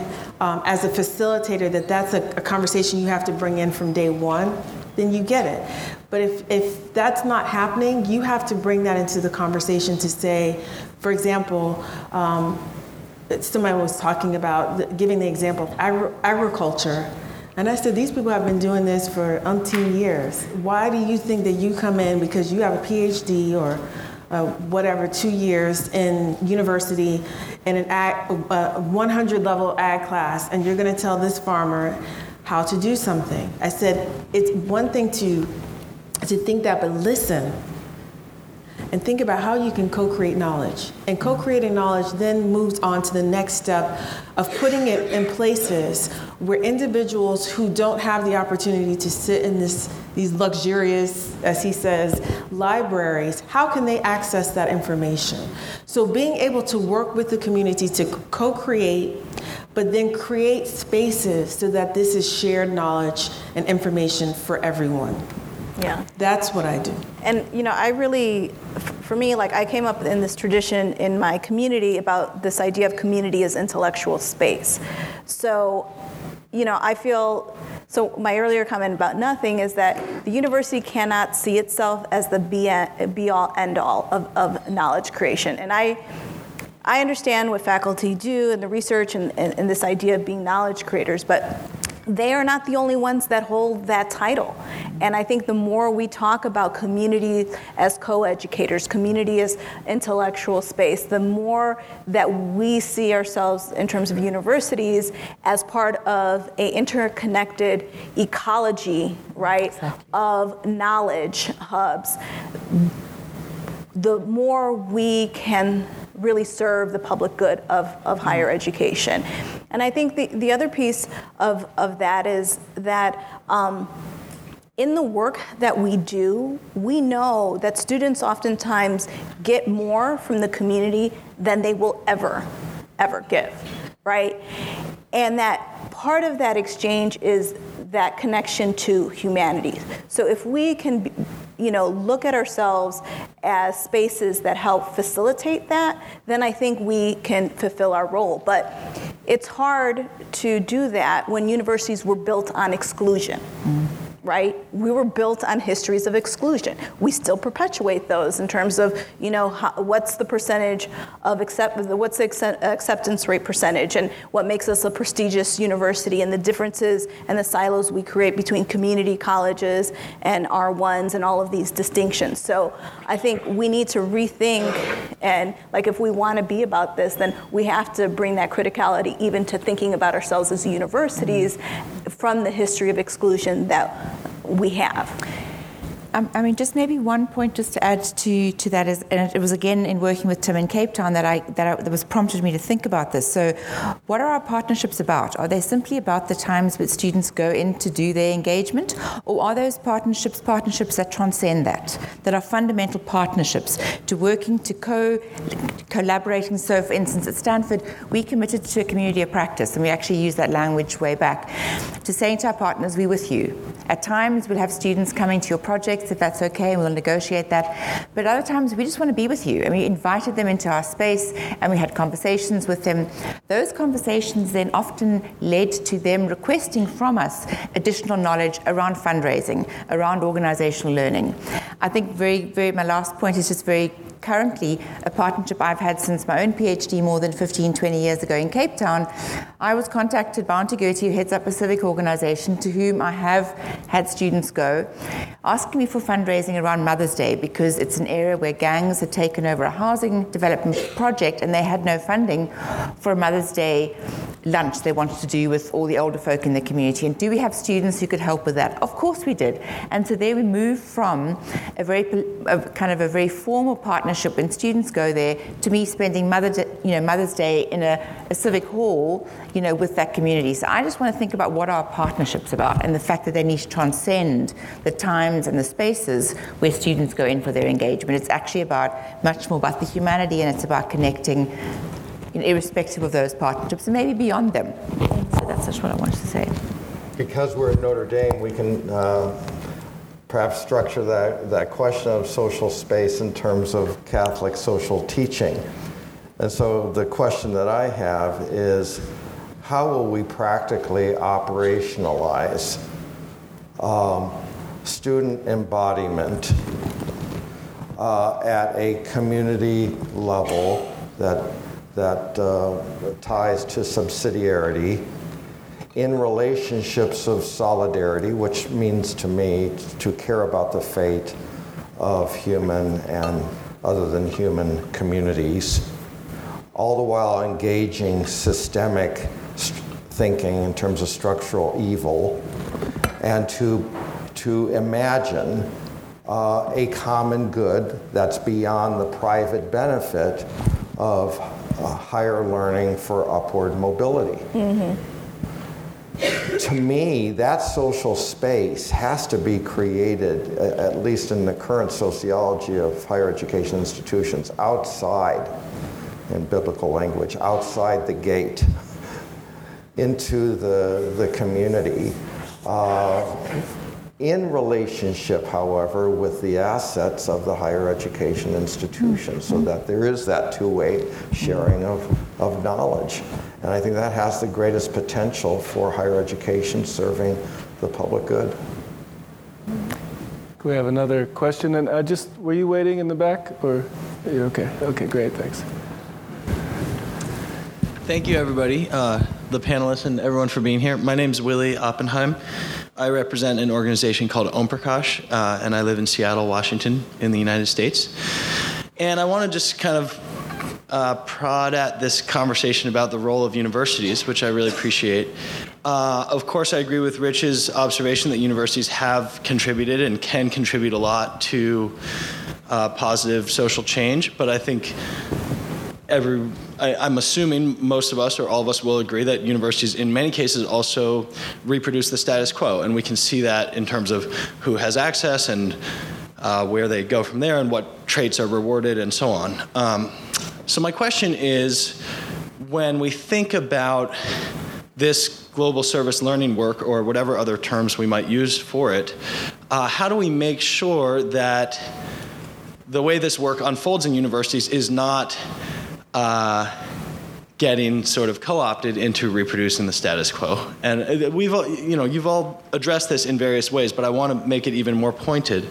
as a facilitator that that's a conversation you have to bring in from day one, then you get it. But if that's not happening, you have to bring that into the conversation to say, for example, somebody was talking about giving the example of agriculture. And I said, these people have been doing this for umpteen years. Why do you think that you come in because you have a PhD or whatever, 2 years in university in an ag, 100 level ag class, and you're going to tell this farmer how to do something? I said, it's one thing to think that, but listen. And think about how you can co-create knowledge. And co-creating knowledge then moves on to the next step of putting it in places where individuals who don't have the opportunity to sit in these luxurious, as he says, libraries, how can they access that information? So being able to work with the community to co-create, but then create spaces so that this is shared knowledge and information for everyone. Yeah. That's what I do. And, I really, for me, like I came up in this tradition in my community about this idea of community as intellectual space. So, you know, I feel, so my earlier comment about nothing is that the university cannot see itself as the be-all, end-all of knowledge creation. And I understand what faculty do and the research and this idea of being knowledge creators, but they are not the only ones that hold that title. And I think the more we talk about community as co-educators, community as intellectual space, the more that we see ourselves in terms of universities as part of an interconnected ecology, right, exactly, of knowledge hubs, the more we can really serve the public good of higher education. And I think the other piece of that is that in the work that we do, we know that students oftentimes get more from the community than they will ever give, right? And that part of that exchange is that connection to humanity. So if we can, you know, look at ourselves as spaces that help facilitate that, then I think we can fulfill our role. But it's hard to do that when universities were built on exclusion, right? We were built on histories of exclusion. We still perpetuate those in terms of, you know, what's the percentage of what's the acceptance rate percentage, and what makes us a prestigious university, and the differences and the silos we create between community colleges and R1s and all of these distinctions. So I think we need to rethink, and like if we want to be about this, then we have to bring that criticality even to thinking about ourselves as universities from the history of exclusion that we have. I mean, just maybe one point just to add to that is, and it was again in working with Tim in Cape Town that was prompted me to think about this. So what are our partnerships about? Are they simply about the times that students go in to do their engagement? Or are those partnerships that transcend that are fundamental partnerships to working, to collaborating? So for instance, at Stanford, we committed to a community of practice, and we actually used that language way back, to saying to our partners, we're with you. At times, we'll have students coming to your project, if that's okay, and we'll negotiate that. But other times, we just want to be with you. And we invited them into our space, and we had conversations with them. Those conversations then often led to them requesting from us additional knowledge around fundraising, around organizational learning. I think my last point is just very currently a partnership I've had since my own PhD more than 15, 20 years ago in Cape Town. I was contacted by Auntie Gertie, who heads up a civic organization to whom I have had students go, asking me for fundraising around Mother's Day, because it's an area where gangs had taken over a housing development project, and they had no funding for a Mother's Day lunch they wanted to do with all the older folk in the community. And do we have students who could help with that? Of course we did. And so there we moved from a very formal partnership when students go there to me spending Mother's Day in a civic hall, you know, with that community. So I just want to think about what our partnerships about, and the fact that they need to transcend the times and the spaces where students go in for their engagement. It's actually about much more about the humanity, and it's about connecting, irrespective of those partnerships, and maybe beyond them. So that's just what I wanted to say. Because we're at Notre Dame, we can perhaps structure that question of social space in terms of Catholic social teaching. And so the question that I have is, how will we practically operationalize student embodiment at a community level that ties to subsidiarity in relationships of solidarity, which means to me to care about the fate of human and other than human communities, all the while engaging systemic thinking in terms of structural evil, and to imagine a common good that's beyond the private benefit of higher learning for upward mobility. Mm-hmm. To me, that social space has to be created, at least in the current sociology of higher education institutions, outside, in biblical language, outside the gate, into the community, in relationship, however, with the assets of the higher education institution, so that there is that two-way sharing of knowledge. And I think that has the greatest potential for higher education serving the public good. We have another question, and just, were you waiting in the back, or are you okay? Okay, great, thanks. Thank you, everybody, the panelists and everyone for being here. My name's Willie Oppenheim. I represent an organization called Om Prakash, and I live in Seattle, Washington, in the United States. And I want to just kind of prod at this conversation about the role of universities, which I really appreciate. Of course, I agree with Rich's observation that universities have contributed and can contribute a lot to positive social change, but I think I'm assuming most of us or all of us will agree that universities in many cases also reproduce the status quo, and we can see that in terms of who has access and where they go from there and what traits are rewarded and so on. So my question is, when we think about this global service learning work or whatever other terms we might use for it, how do we make sure that the way this work unfolds in universities is not getting sort of co-opted into reproducing the status quo? And you've all addressed this in various ways, but I want to make it even more pointed,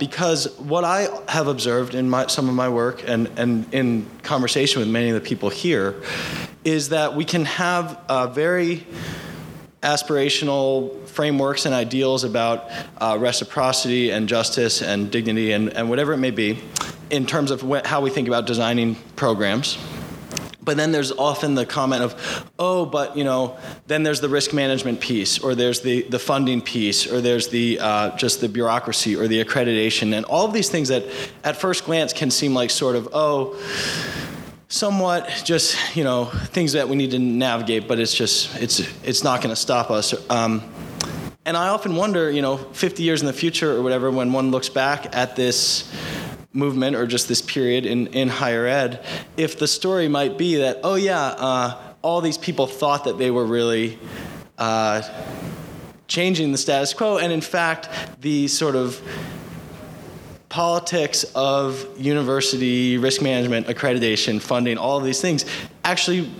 because what I have observed in some of my work and in conversation with many of the people here is that we can have a very aspirational frameworks and ideals about reciprocity and justice and dignity and whatever it may be in terms of how we think about designing programs. But then there's often the comment of, then there's the risk management piece, or there's the funding piece, or there's the just the bureaucracy or the accreditation, and all of these things that at first glance can seem like sort of, somewhat just, things that we need to navigate, but it's not going to stop us. And I often wonder, 50 years in the future or whatever, when one looks back at this movement or just this period in higher ed, if the story might be that, all these people thought that they were really changing the status quo, and in fact, the sort of politics of university, risk management, accreditation, funding, all of these things actually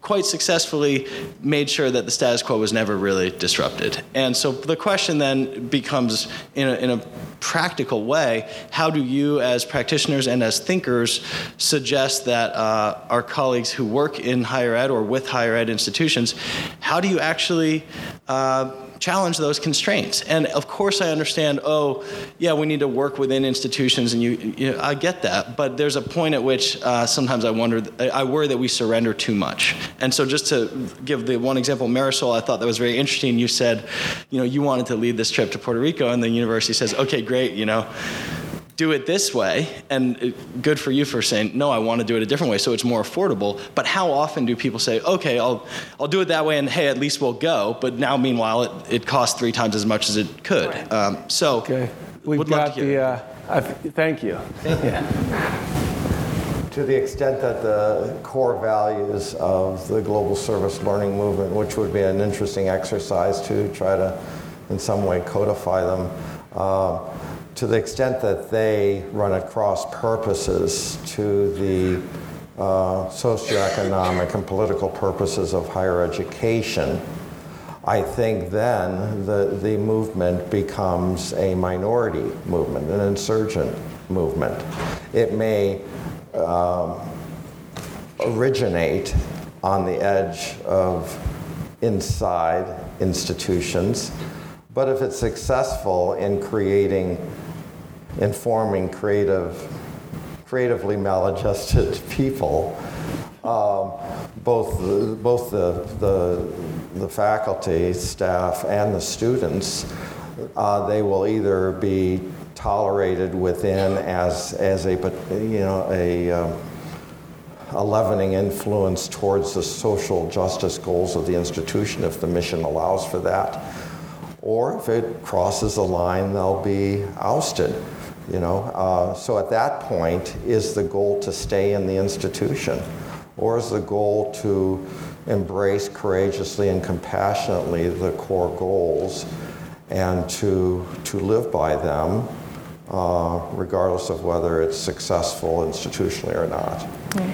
quite successfully made sure that the status quo was never really disrupted. And so the question then becomes, in a practical way, how do you as practitioners and as thinkers suggest that our colleagues who work in higher ed or with higher ed institutions, how do you actually challenge those constraints? And of course I understand, we need to work within institutions, and I get that, but there's a point at which sometimes I worry that we surrender too much. And so just to give the one example, Marisol, I thought that was very interesting. You said, you wanted to lead this trip to Puerto Rico, and the university says, okay, great, do it this way, and good for you for saying, no, I want to do it a different way so it's more affordable. But how often do people say, okay, I'll do it that way, and hey, at least we'll go, but now meanwhile it costs 3 times as much as it could. Right. Okay. We've got the thank you. Yeah. To the extent that the core values of the global service learning movement, which would be an interesting exercise to try to in some way codify them, to the extent that they run across purposes to the socioeconomic and political purposes of higher education, I think then the movement becomes a minority movement, an insurgent movement. It may originate on the edge of inside institutions, but if it's successful in informing creatively maladjusted people, both the faculty, staff, and the students, they will either be tolerated within as a leavening influence towards the social justice goals of the institution, if the mission allows for that, or if it crosses a line, they'll be ousted. So at that point, is the goal to stay in the institution, or is the goal to embrace courageously and compassionately the core goals and to live by them, regardless of whether it's successful institutionally or not. Yeah.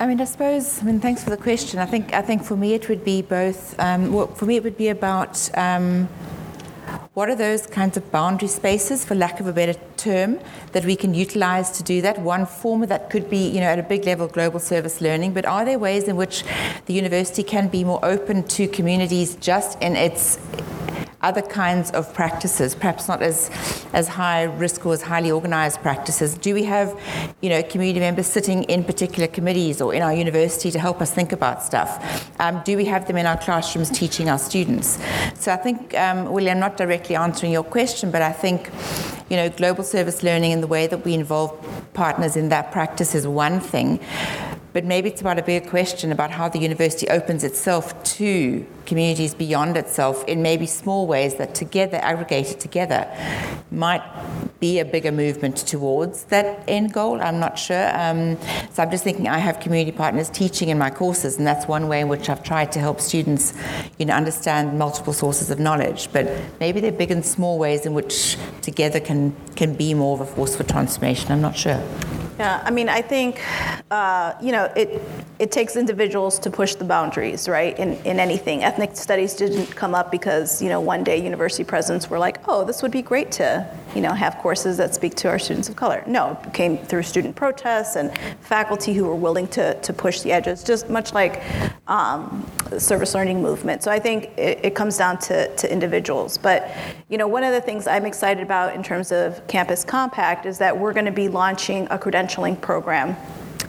I mean, thanks for the question. I think for me it would be both. For me it would be about what are those kinds of boundary spaces, for lack of a better term, that we can utilize to do that? One form of that could be, at a big level, global service learning, but are there ways in which the university can be more open to communities just in its other kinds of practices, perhaps not as high risk or as highly organized practices? Do we have, community members sitting in particular committees or in our university to help us think about stuff? Do we have them in our classrooms teaching our students? So I think, William, not directly answering your question, but I think, global service learning and the way that we involve partners in that practice is one thing. But maybe it's about a bigger question about how the university opens itself to communities beyond itself in maybe small ways that together, aggregated together, might be a bigger movement towards that end goal. I'm not sure. So I'm just thinking I have community partners teaching in my courses, and that's one way in which I've tried to help students, understand multiple sources of knowledge. But maybe they're big and small ways in which together can be more of a force for transformation. I'm not sure. Yeah, I mean, I think, it takes individuals to push the boundaries, right, in anything. Ethnic studies didn't come up because, one day university presidents were like, oh, this would be great to, have courses that speak to our students of color. No, it came through student protests and faculty who were willing to push the edges, just much like the service learning movement. So I think it comes down to individuals. But, one of the things I'm excited about in terms of Campus Compact is that we're going to be launching a credentialing program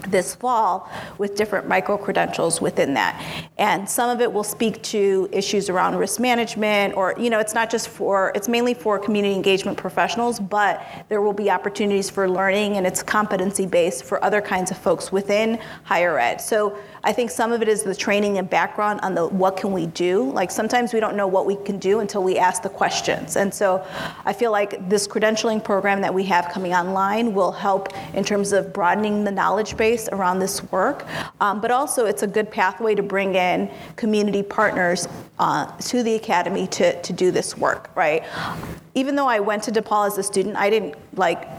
this fall with different micro-credentials within that. And some of it will speak to issues around risk management or, it's mainly for community engagement professionals, but there will be opportunities for learning, and it's competency-based for other kinds of folks within higher ed. So I think some of it is the training and background on the what can we do. Like sometimes we don't know what we can do until we ask the questions. And so I feel like this credentialing program that we have coming online will help in terms of broadening the knowledge base around this work, but also it's a good pathway to bring in community partners to the academy to do this work, right? Even though I went to DePaul as a student, I didn't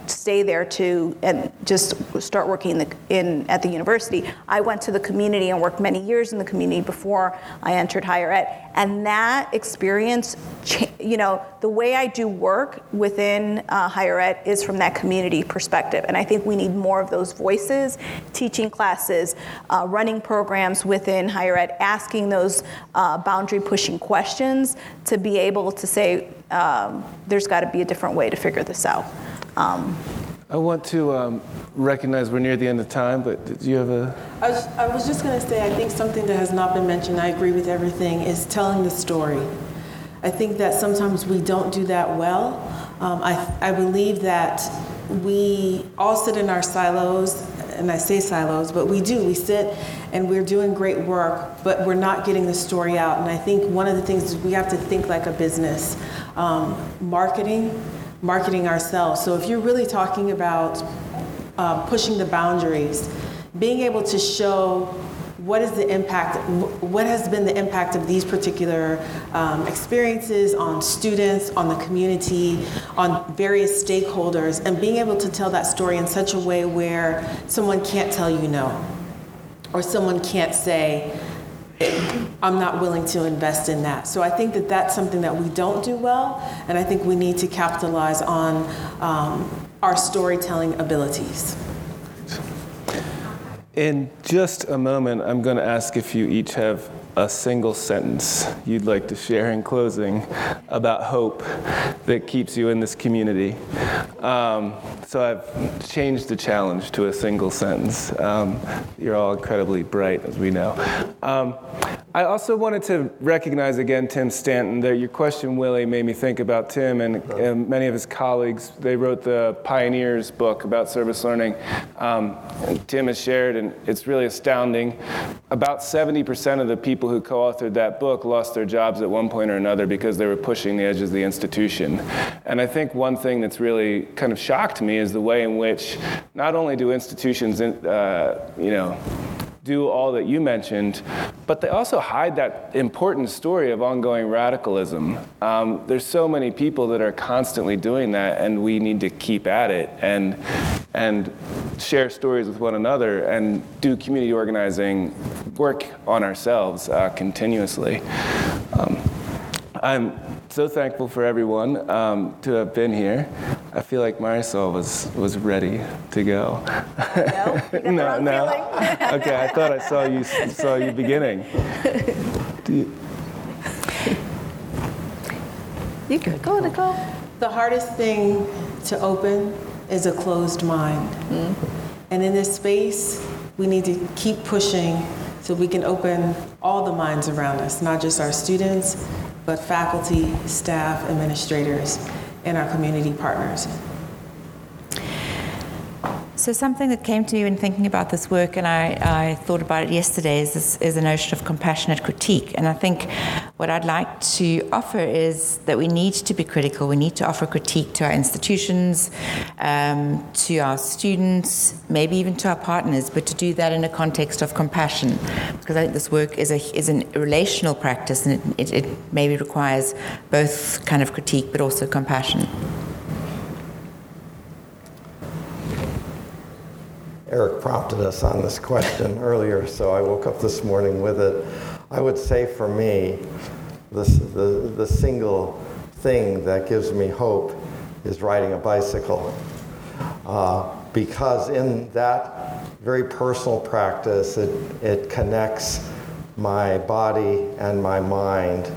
stay there and just start working at the university. I went to the community and worked many years in the community before I entered higher ed, and that experience, the way I do work within higher ed is from that community perspective, and I think we need more of those voices, teaching classes, running programs within higher ed, asking those boundary-pushing questions to be able to say, there's got to be a different way to figure this out. I want to recognize we're near the end of time, but did you have a... I was just going to say, I think something that has not been mentioned, I agree with everything, is telling the story. I think that sometimes we don't do that well. I believe that we all sit in our silos, and I say silos, but we sit and we're doing great work, but we're not getting the story out. And I think one of the things is we have to think like a business. Marketing ourselves. So if you're really talking about pushing the boundaries, being able to show what has been the impact of these particular experiences on students, on the community, on various stakeholders, and being able to tell that story in such a way where someone can't tell you no, or someone can't say, I'm not willing to invest in that. So I think that that's something that we don't do well, and I think we need to capitalize on our storytelling abilities. In just a moment, I'm going to ask if you each have a single sentence you'd like to share in closing about hope that keeps you in this community. So I've changed the challenge to a single sentence. You're all incredibly bright, as we know. I also wanted to recognize again Tim Stanton. That your question, Willie, made me think about Tim and many of his colleagues. They wrote the Pioneers book about service learning. Tim has shared, and it's really astounding, about 70% of the people who co-authored that book lost their jobs at one point or another because they were pushing the edges of the institution. And I think one thing that's really kind of shocked me is the way in which not only do institutions, do all that you mentioned, but they also hide that important story of ongoing radicalism. There's so many people that are constantly doing that, and we need to keep at it and share stories with one another and do community organizing work on ourselves continuously. I'm so thankful for everyone to have been here. I feel like Marisol was ready to go. No. Okay, I thought I saw you beginning. You could go, Nicole. The hardest thing to open is a closed mind, and in this space, we need to keep pushing so we can open all the minds around us, not just our students, but faculty, staff, administrators, and our community partners. So something that came to me when thinking about this work, and I thought about it yesterday, is the notion of compassionate critique. And I think what I'd like to offer is that we need to be critical. We need to offer critique to our institutions, to our students, maybe even to our partners, but to do that in a context of compassion. Because I think this work is a relational practice, and it maybe requires both kind of critique but also compassion. Eric prompted us on this question earlier, so I woke up this morning with it. I would say for me, the single thing that gives me hope is riding a bicycle. Because in that very personal practice, it connects my body and my mind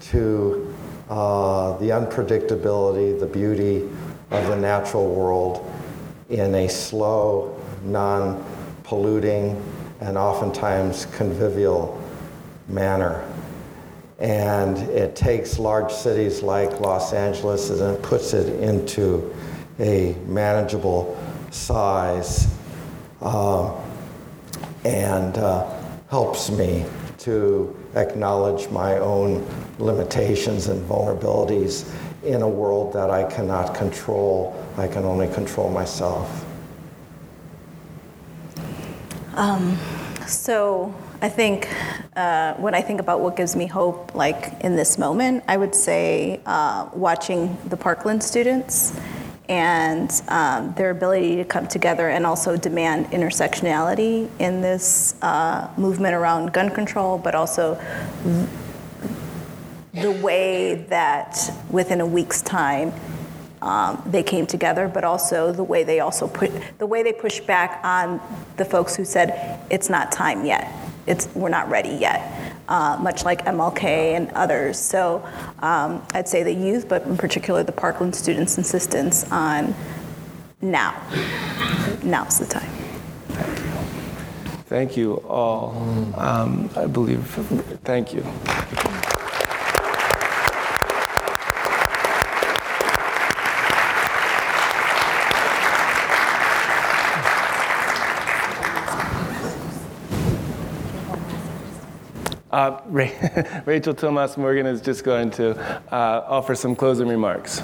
to the unpredictability, the beauty of the natural world in a slow, non-polluting, and oftentimes convivial manner. And it takes large cities like Los Angeles and it puts it into a manageable size and helps me to acknowledge my own limitations and vulnerabilities in a world that I cannot control. I can only control myself. So I think when I think about what gives me hope, like in this moment, I would say watching the Parkland students and their ability to come together and also demand intersectionality in this movement around gun control, but also the way that within a week's time they came together, but also the way they pushed back on the folks who said it's not time yet, we're not ready yet, much like MLK and others. So I'd say the youth, but in particular the Parkland students' insistence on now. Now's the time. Thank you all. I believe. Thank you. Rachel Tomas Morgan is just going to offer some closing remarks.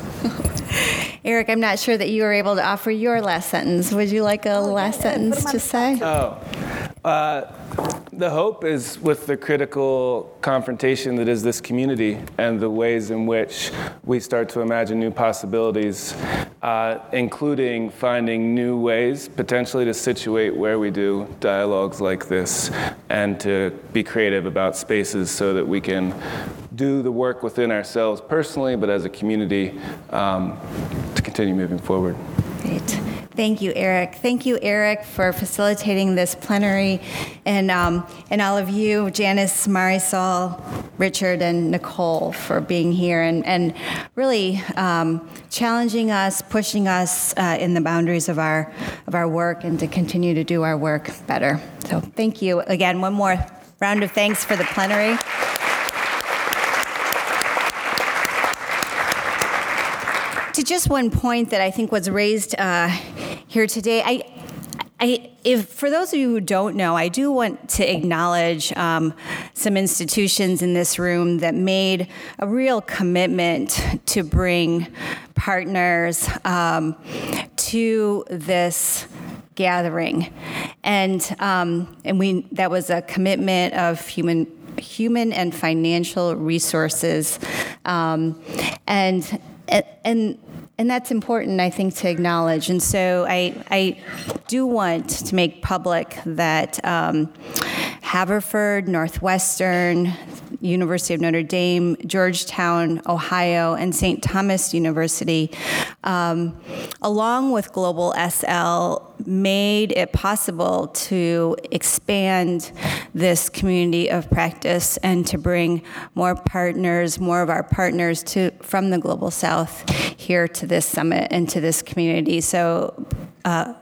Eric, I'm not sure that you were able to offer your last sentence. Would you like a last sentence to say? The hope is with the critical confrontation that is this community and the ways in which we start to imagine new possibilities, including finding new ways potentially to situate where we do dialogues like this and to be creative about spaces so that we can do the work within ourselves personally, but as a community to continue moving forward. Great. Thank you, Eric. Thank you, Eric, for facilitating this plenary, and all of you, Janice, Marisol, Richard, and Nicole, for being here and really challenging us, pushing us in the boundaries of our work, and to continue to do our work better. So, thank you again. One more round of thanks for the plenary. To just one point that I think was raised here today, if for those of you who don't know, I do want to acknowledge some institutions in this room that made a real commitment to bring partners to this gathering, and we that was a commitment of human and financial resources, and that's important, I think, to acknowledge. And so I do want to make public that Haverford, Northwestern, University of Notre Dame, Georgetown, Ohio, and St. Thomas University, along with Global SL, made it possible to expand this community of practice and to bring more of our partners from the Global South here to this summit and to this community. So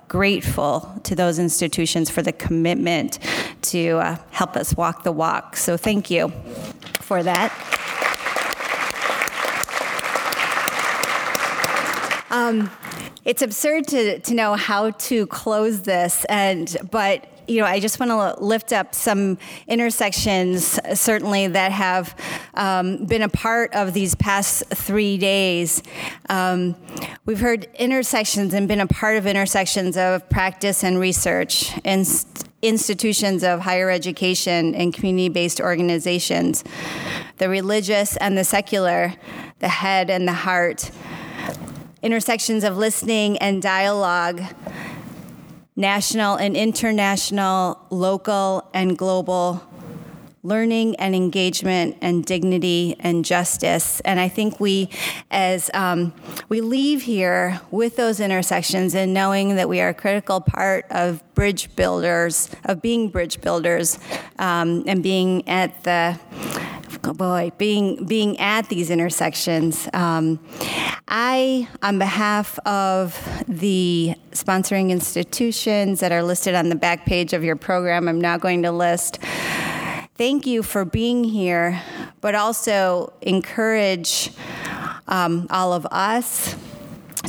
grateful to those institutions for the commitment to help us walk the walk. So thank you for that. It's absurd to know how to close this, but you know, I just want to lift up some intersections, certainly, that have been a part of these past 3 days. We've heard intersections and been a part of intersections of practice and research, and institutions of higher education and community-based organizations, the religious and the secular, the head and the heart, intersections of listening and dialogue, national and international, local and global, learning and engagement and dignity and justice. And I think we leave here with those intersections and knowing that we are a critical part of bridge builders, of being bridge builders, and being at the, being at these intersections. I, on behalf of the sponsoring institutions that are listed on the back page of your program, I'm now going to list, thank you for being here, but also encourage all of us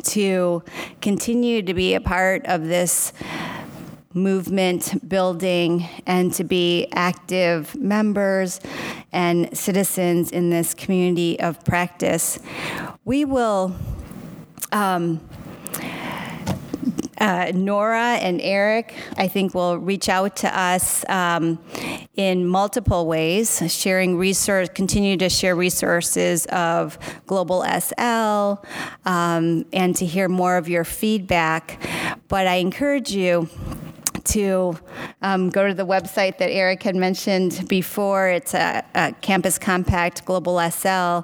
to continue to be a part of this movement building and to be active members and citizens in this community of practice. We will, Nora and Eric, I think, will reach out to us in multiple ways, continue to share resources of Global SL, and to hear more of your feedback. But I encourage you to go to the website that Eric had mentioned before. It's a Campus Compact Global SL,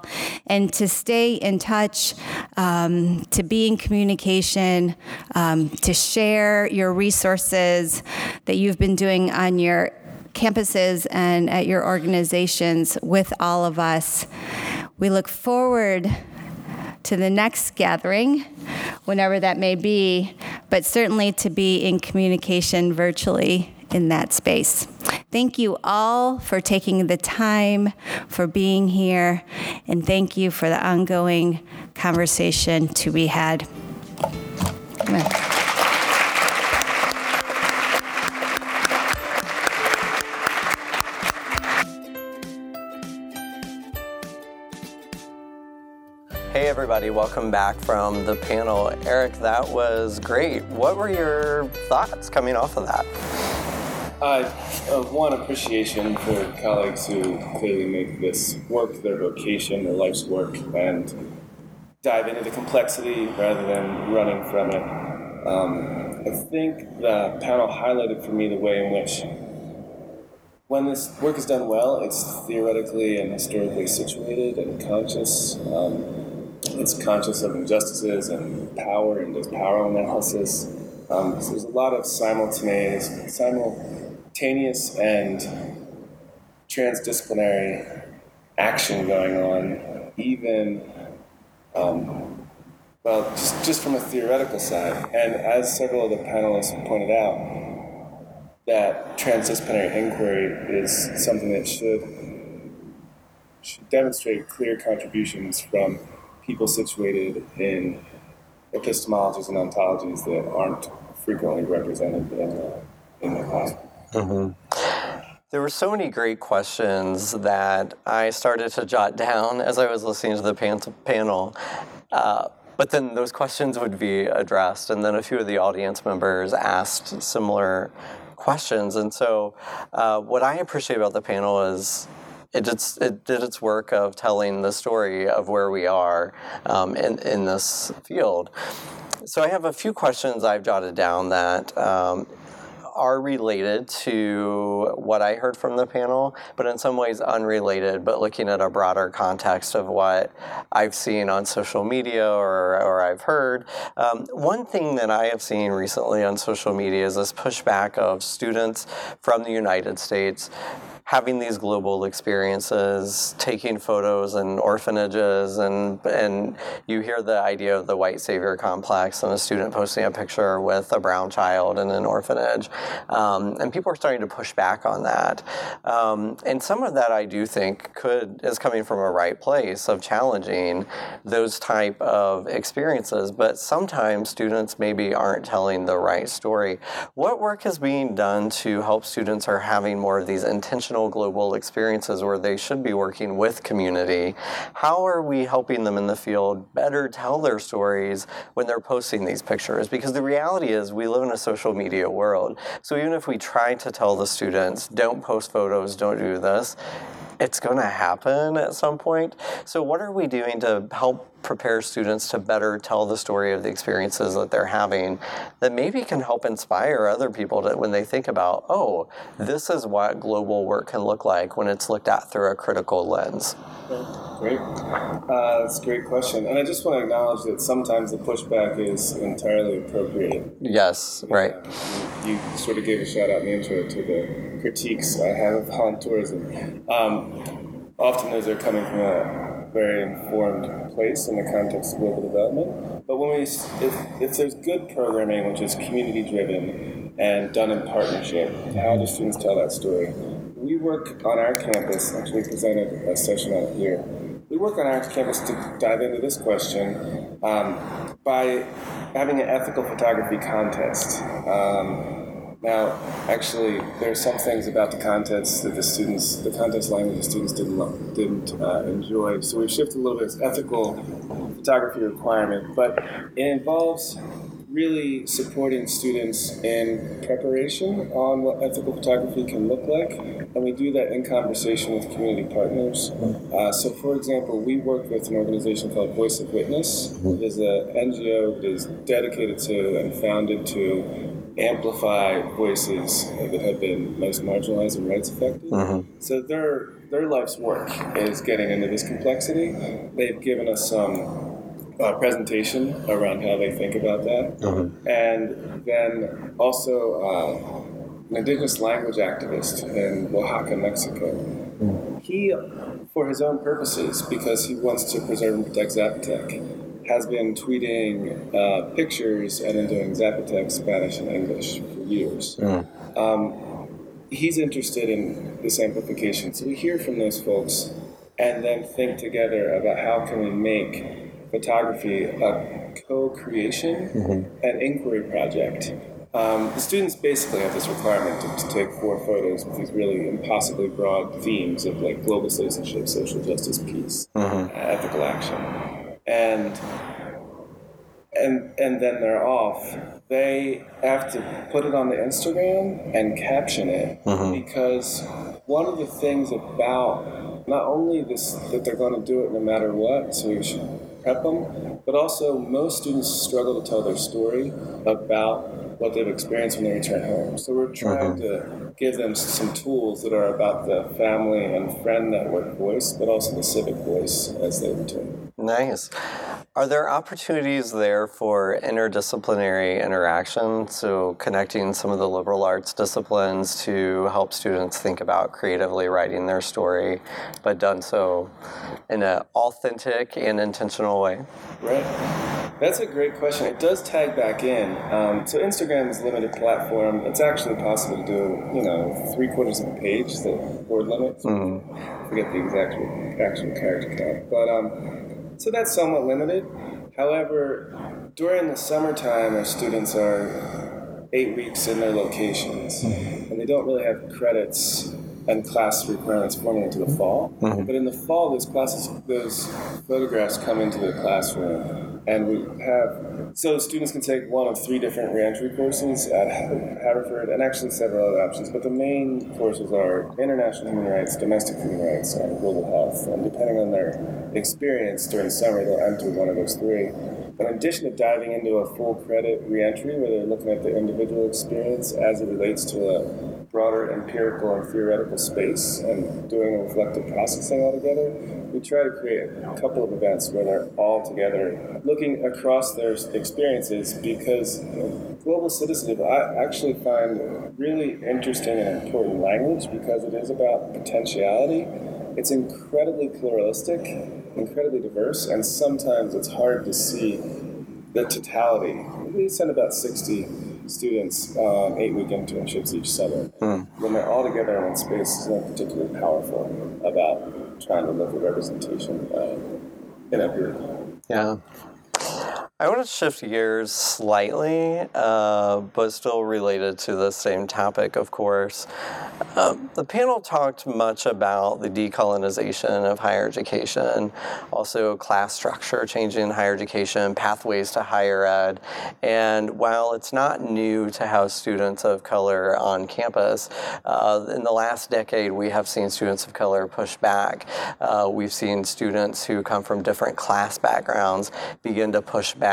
and to stay in touch, to be in communication, to share your resources that you've been doing on your campuses and at your organizations with all of us. We look forward to the next gathering, whenever that may be, but certainly to be in communication virtually in that space. Thank you all for taking the time, for being here, and thank you for the ongoing conversation to be had. Hey everybody, welcome back from the panel. Eric, that was great. What were your thoughts coming off of that? One, appreciation for colleagues who clearly make this work their vocation, their life's work, and dive into the complexity rather than running from it. I think the panel highlighted for me the way in which, when this work is done well, it's theoretically and historically situated and conscious. It's conscious of injustices and power, and does power analysis. So there's a lot of simultaneous and transdisciplinary action going on, even, just from a theoretical side. And as several of the panelists pointed out, that transdisciplinary inquiry is something that should demonstrate clear contributions from people situated in epistemologies and ontologies that aren't frequently represented in the classroom. Mm-hmm. There were so many great questions that I started to jot down as I was listening to the panel. But then those questions would be addressed, and then a few of the audience members asked similar questions. And so what I appreciate about the panel is it did its work of telling the story of where we are in this field. So I have a few questions I've jotted down that are related to what I heard from the panel, but in some ways unrelated, but looking at a broader context of what I've seen on social media or I've heard. One thing that I have seen recently on social media is this pushback of students from the United States having these global experiences, taking photos in orphanages, and you hear the idea of the white savior complex and a student posting a picture with a brown child in an orphanage. And people are starting to push back on that. And some of that I do think is coming from a right place of challenging those type of experiences, but sometimes students maybe aren't telling the right story. What work is being done to help students are having more of these intentional global experiences where they should be working with community? How are we helping them in the field better tell their stories when they're posting these pictures? Because the reality is we live in a social media world. So even if we try to tell the students, don't post photos, don't do this, it's going to happen at some point. So what are we doing to help prepare students to better tell the story of the experiences that they're having that maybe can help inspire other people to, when they think about, oh, this is what global work can look like when it's looked at through a critical lens? Great. That's a great question. And I just want to acknowledge that sometimes the pushback is entirely appropriate. Yes, right. You sort of gave a shout out in the intro to the critiques I have of volunteerism. Often those are coming from a very informed place in the context of global development. But when if there's good programming, which is community-driven and done in partnership, how do students tell that story? We work on our campus, actually presented a session out here. We work on our campus to dive into this question by having an ethical photography contest. Now, actually, there are some things about the contents that the contest language the students didn't enjoy. So we've shifted a little bit to ethical photography requirement, but it involves really supporting students in preparation on what ethical photography can look like, and we do that in conversation with community partners. So, for example, we work with an organization called Voice of Witness. It is an NGO that is dedicated to and founded to amplify voices that have been most marginalized and rights affected. Mm-hmm. So their life's work is getting into this complexity. They've given us some presentation around how they think about that. Mm-hmm. And then also an indigenous language activist in Oaxaca, Mexico. Mm-hmm. He, for his own purposes, because he wants to preserve and protect Zapotec, has been tweeting pictures and then doing Zapotec, Spanish, and English for years. Yeah. He's interested in this amplification. So we hear from those folks and then think together about how can we make photography a co-creation mm-hmm. and inquiry project. The students basically have this requirement to take 4 photos with these really impossibly broad themes of like global citizenship, social justice, peace, mm-hmm. Ethical action. And then they're off. They have to put it on the Instagram and caption it mm-hmm. because one of the things about not only this that they're going to do it no matter what, so you should prep them, but also most students struggle to tell their story about what they've experienced when they return home. So we're trying mm-hmm. to give them some tools that are about the family and friend network voice, but also the civic voice as they return. Nice. Are there opportunities there for interdisciplinary interaction? So connecting some of the liberal arts disciplines to help students think about creatively writing their story, but done so in an authentic and intentional way? Right. That's a great question. It does tag back in. So Instagram is a limited platform. It's actually possible to do, 3/4 of a page, the word limit. Mm-hmm. I forget the exact actual character count. But, so that's somewhat limited. However, during the summertime, our students are 8 weeks in their locations, and they don't really have credits and class requirements forming into the fall. Mm-hmm. But in the fall, those photographs come into the classroom, and we have, so students can take one of three different reentry courses at Haverford, and actually several other options, but the main courses are international human rights, domestic human rights, and global health, and depending on their experience during summer, they'll enter one of those three. In addition to diving into a full credit reentry where they're looking at the individual experience as it relates to a broader empirical and theoretical space and doing a reflective processing all together, we try to create a couple of events where they're all together looking across their experiences, because global citizenship I actually find really interesting and important language because it is about potentiality. It's incredibly pluralistic, incredibly diverse, and sometimes it's hard to see the totality. We send about 60 students on 8-week internships each summer. When they're all together in one space, it's not particularly powerful about trying to look at representation in a group. Yeah. I want to shift gears slightly, but still related to the same topic, of course. The panel talked much about the decolonization of higher education, also class structure changing in higher education, pathways to higher ed. And while it's not new to have students of color on campus, in the last decade we have seen students of color push back. We've seen students who come from different class backgrounds begin to push back.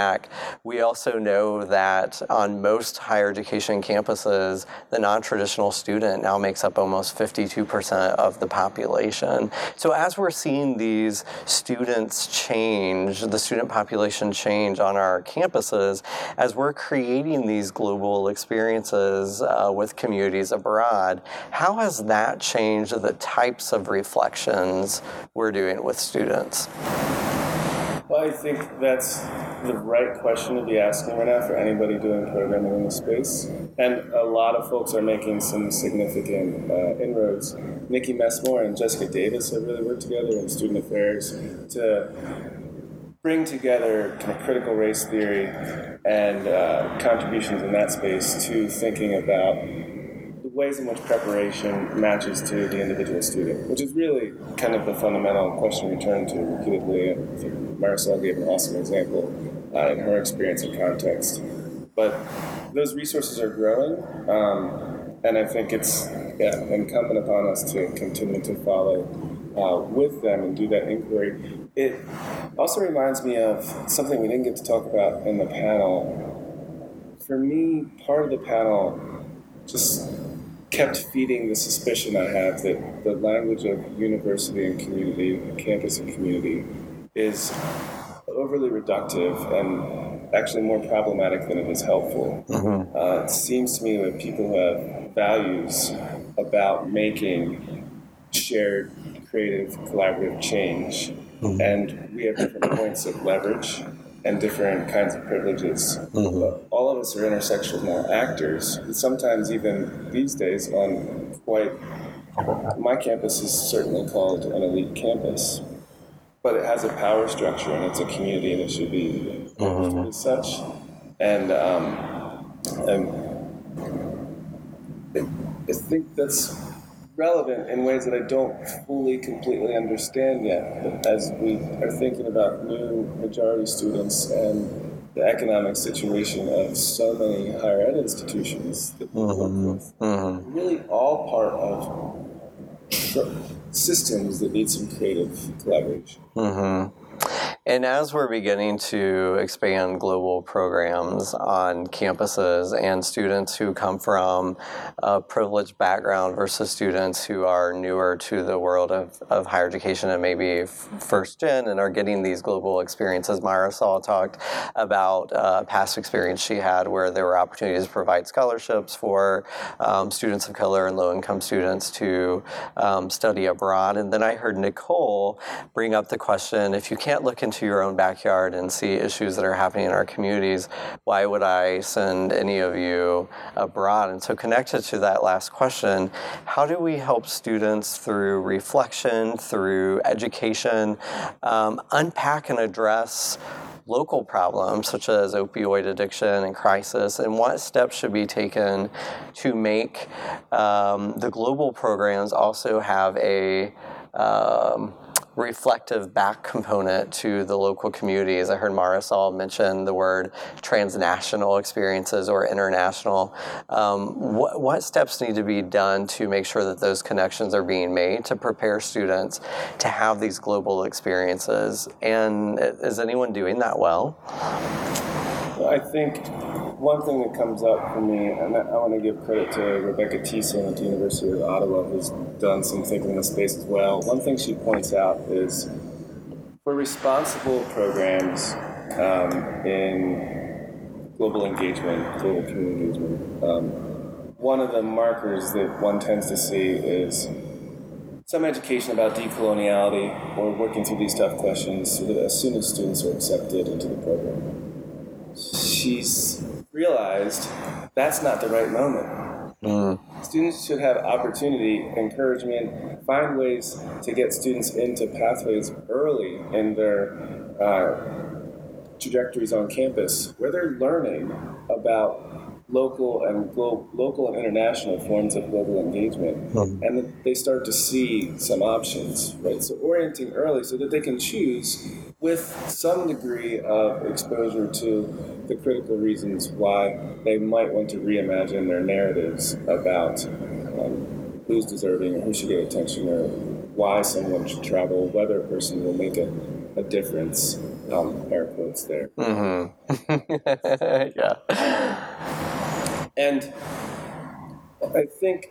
We also know that on most higher education campuses, the non-traditional student now makes up almost 52% of the population. So as we're seeing these students change, the student population change on our campuses, as we're creating these global experiences with communities abroad, how has that changed the types of reflections we're doing with students? Well, I think that's the right question to be asking right now for anybody doing programming in the space. And a lot of folks are making some significant inroads. Nikki Messmore and Jessica Davis have really worked together in student affairs to bring together kind of critical race theory and contributions in that space to thinking about ways in which preparation matches to the individual student, which is really kind of the fundamental question we turn to repeatedly. I think Marisol gave an awesome example in her experience and context. But those resources are growing, and I think it's incumbent upon us to continue to follow with them and do that inquiry. It also reminds me of something we didn't get to talk about in the panel. For me, part of the panel just kept feeding the suspicion I have that the language of university and community, campus and community, is overly reductive and actually more problematic than it is helpful. Mm-hmm. It seems to me that people have values about making shared, creative, collaborative change, mm-hmm. and we have different points of leverage and different kinds of privileges. Mm-hmm. But all of us are intersectional actors, and sometimes even these days on quite, my campus is certainly called an elite campus, but it has a power structure and it's a community and it should be mm-hmm. such. And I think that's relevant in ways that I don't fully, completely understand yet. But as we are thinking about new majority students and the economic situation of so many higher ed institutions, that mm-hmm. mm-hmm. really all part of systems that need some creative collaboration. Mm-hmm. And as we're beginning to expand global programs on campuses and students who come from a privileged background versus students who are newer to the world of higher education and maybe first gen and are getting these global experiences, Marisol talked about a past experience she had where there were opportunities to provide scholarships for students of color and low-income students to study abroad. And then I heard Nicole bring up the question, if you can't look in into your own backyard and see issues that are happening in our communities, why would I send any of you abroad? And so connected to that last question, how do we help students through reflection, through education, unpack and address local problems such as opioid addiction and crisis, and what steps should be taken to make the global programs also have a reflective back component to the local communities. I heard Marisol mention the word transnational experiences or international. What steps need to be done to make sure that those connections are being made to prepare students to have these global experiences? And is anyone doing that well? I think one thing that comes up for me, and I want to give credit to Rebecca Thiessen at the University of Ottawa, who's done some thinking in this space as well. One thing she points out is for responsible programs in global engagement, global community engagement, one of the markers that one tends to see is some education about decoloniality or working through these tough questions so that as soon as students are accepted into the program. She's realized that's not the right moment. Students should have opportunity, encouragement, find ways to get students into pathways early in their trajectories on campus where they're learning about local and international forms of global engagement, and they start to see some options, right? So orienting early so that they can choose with some degree of exposure to the critical reasons why they might want to reimagine their narratives about who's deserving or who should get attention or why someone should travel, whether a person will make a difference, air quotes there. Yeah. And I think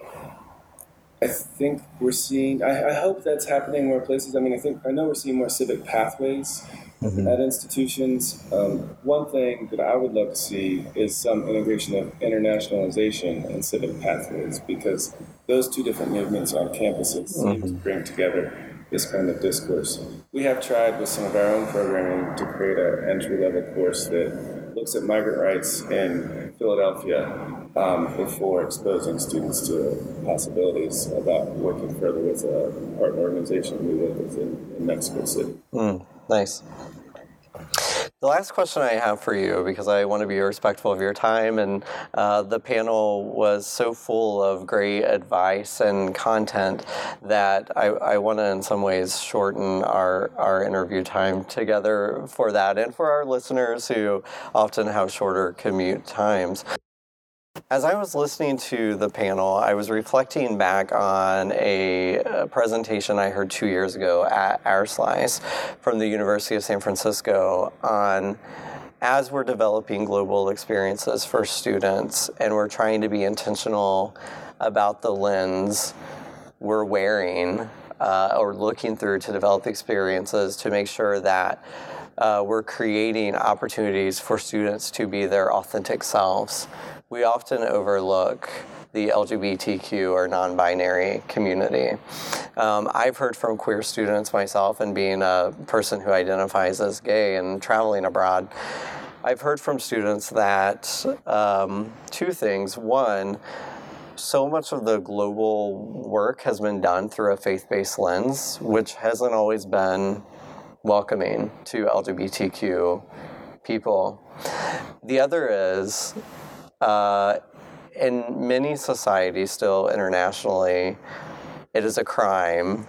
we're seeing, I hope that's happening more places. I mean, I know we're seeing more civic pathways at institutions. One thing that I would love to see is some integration of internationalization and civic pathways, because those two different movements on campuses seem to bring together this kind of discourse. We have tried with some of our own programming to create an entry-level course that looks at migrant rights in Philadelphia before exposing students to possibilities about working further with a partner organization we work with in Mexico City. Nice. The last question I have for you, because I want to be respectful of your time, and the panel was so full of great advice and content that I want to in some ways shorten our interview time together for that and for our listeners who often have shorter commute times. As I was listening to the panel, I was reflecting back on a presentation I heard 2 years ago at IRSlice from the University of San Francisco on as we're developing global experiences for students and we're trying to be intentional about the lens we're wearing or looking through to develop experiences to make sure that we're creating opportunities for students to be their authentic selves. We often overlook the LGBTQ or non-binary community. I've heard from queer students myself, and being a person who identifies as gay and traveling abroad, I've heard from students that two things. One, so much of the global work has been done through a faith-based lens, which hasn't always been welcoming to LGBTQ people. The other is, in many societies still internationally, it is a crime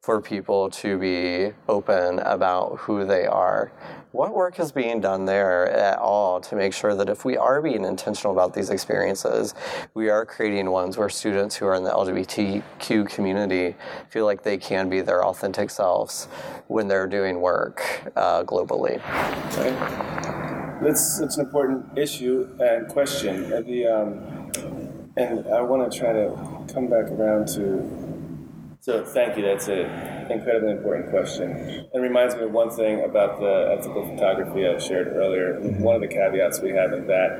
for people to be open about who they are. What work is being done there at all to make sure that if we are being intentional about these experiences, we are creating ones where students who are in the LGBTQ community feel like they can be their authentic selves when they're doing work globally? Right. That's an important issue and question, and I want to try to come back around to. So thank you. That's an incredibly important question. It reminds me of one thing about the ethical photography I shared earlier. One of the caveats we have in that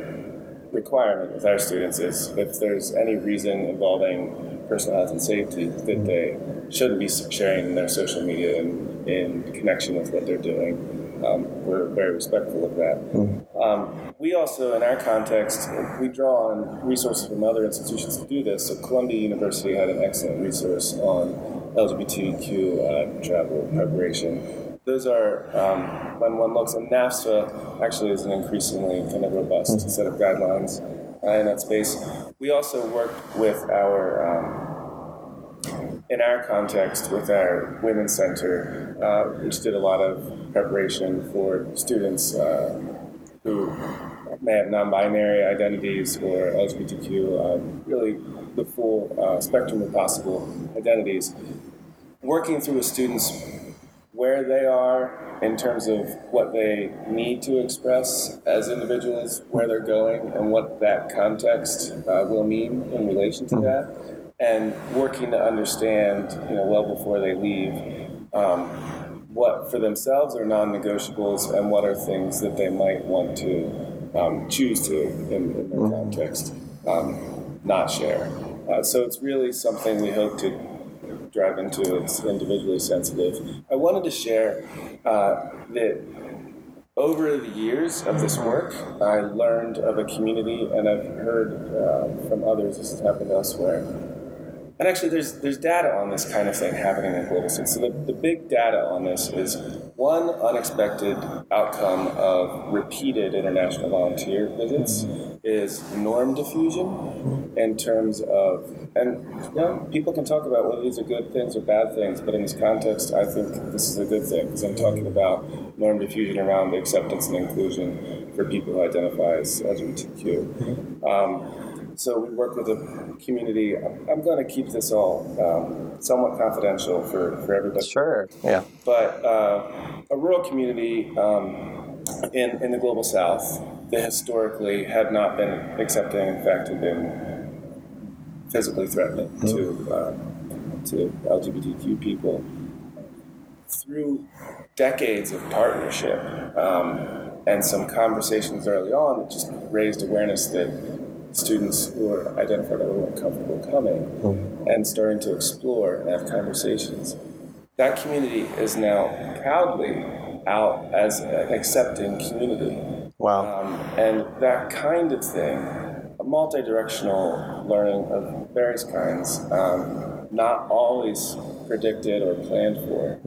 requirement with our students is if there's any reason involving personal health and safety that they shouldn't be sharing in their social media and in connection with what they're doing. We're very respectful of that. Mm-hmm. We also, in our context, we draw on resources from other institutions to do this. So Columbia University had an excellent resource on LGBTQ travel preparation. Those are, when one looks at NAFSA, actually is an increasingly kind of robust mm-hmm. set of guidelines in that space. We also work with our Women's Center, which did a lot of preparation for students who may have non-binary identities or LGBTQ, really the full spectrum of possible identities. Working through with students where they are in terms of what they need to express as individuals, where they're going, and what that context will mean in relation to that, and working to understand, well before they leave, what for themselves are non-negotiables and what are things that they might want to choose to, in their context, not share. So it's really something we hope to drive into. It's individually sensitive. I wanted to share that over the years of this work, I learned of a community, and I've heard from others, this has happened elsewhere. And actually, there's data on this kind of thing happening in Global South. So the big data on this is one unexpected outcome of repeated international volunteer visits is norm diffusion in terms of, people can talk about whether these are good things or bad things, but in this context, I think this is a good thing, because I'm talking about norm diffusion around the acceptance and inclusion for people who identify as LGBTQ. So we work with a community. I'm going to keep this all somewhat confidential for everybody. Sure, yeah. But a rural community in the Global South that historically had not been accepting, in fact, had been physically threatening to LGBTQ people. Through decades of partnership and some conversations early on, it just raised awareness that students who are identified as uncomfortable coming and starting to explore and have conversations. That community is now proudly out as an accepting community. Wow. And that kind of thing, a multi-directional learning of various kinds, not always predicted or planned for,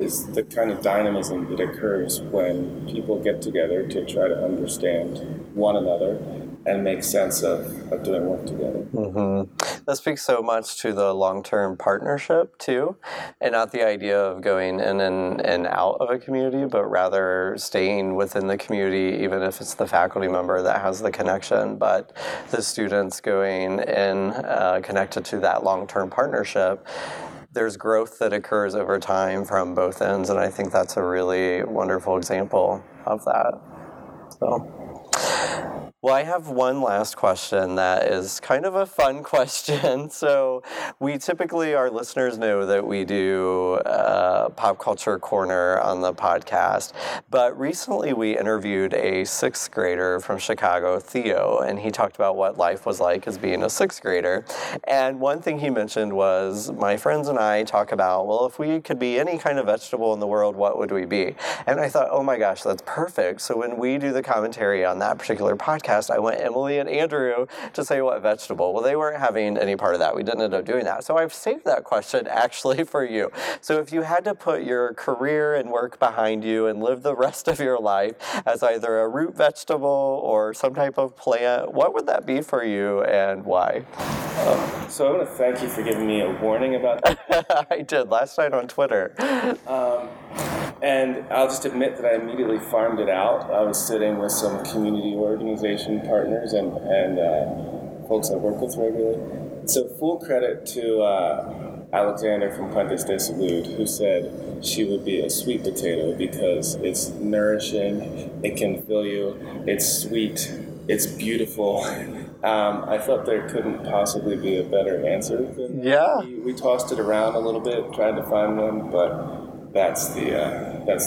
is the kind of dynamism that occurs when people get together to try to understand one another and make sense of doing work together. Mm-hmm. That speaks so much to the long-term partnership, too, and not the idea of going in and out of a community, but rather staying within the community, even if it's the faculty member that has the connection, but the students going in connected to that long-term partnership. There's growth that occurs over time from both ends, and I think that's a really wonderful example of that. So, well, I have one last question that is kind of a fun question. So we typically, our listeners know that we do Pop Culture Corner on the podcast, but recently we interviewed a sixth grader from Chicago, Theo, and he talked about what life was like as being a sixth grader. And one thing he mentioned was, my friends and I talk about, well, if we could be any kind of vegetable in the world, what would we be? And I thought, oh my gosh, that's perfect. So when we do the commentary on that particular podcast, I went Emily and Andrew to say what vegetable. Well, they weren't having any part of that. We didn't end up doing that. So I've saved that question actually for you. So if you had to put your career and work behind you and live the rest of your life as either a root vegetable or some type of plant, what would that be for you and why? So I want to thank you for giving me a warning about that. I did last night on Twitter. And I'll just admit that I immediately farmed it out. I was sitting with some community organization partners and folks I work with regularly. So full credit to Alexander from Puentes de Salud, who said she would be a sweet potato because it's nourishing, it can fill you, it's sweet, it's beautiful. I thought there couldn't possibly be a better answer than that. Yeah. We tossed it around a little bit, tried to find one, but that's the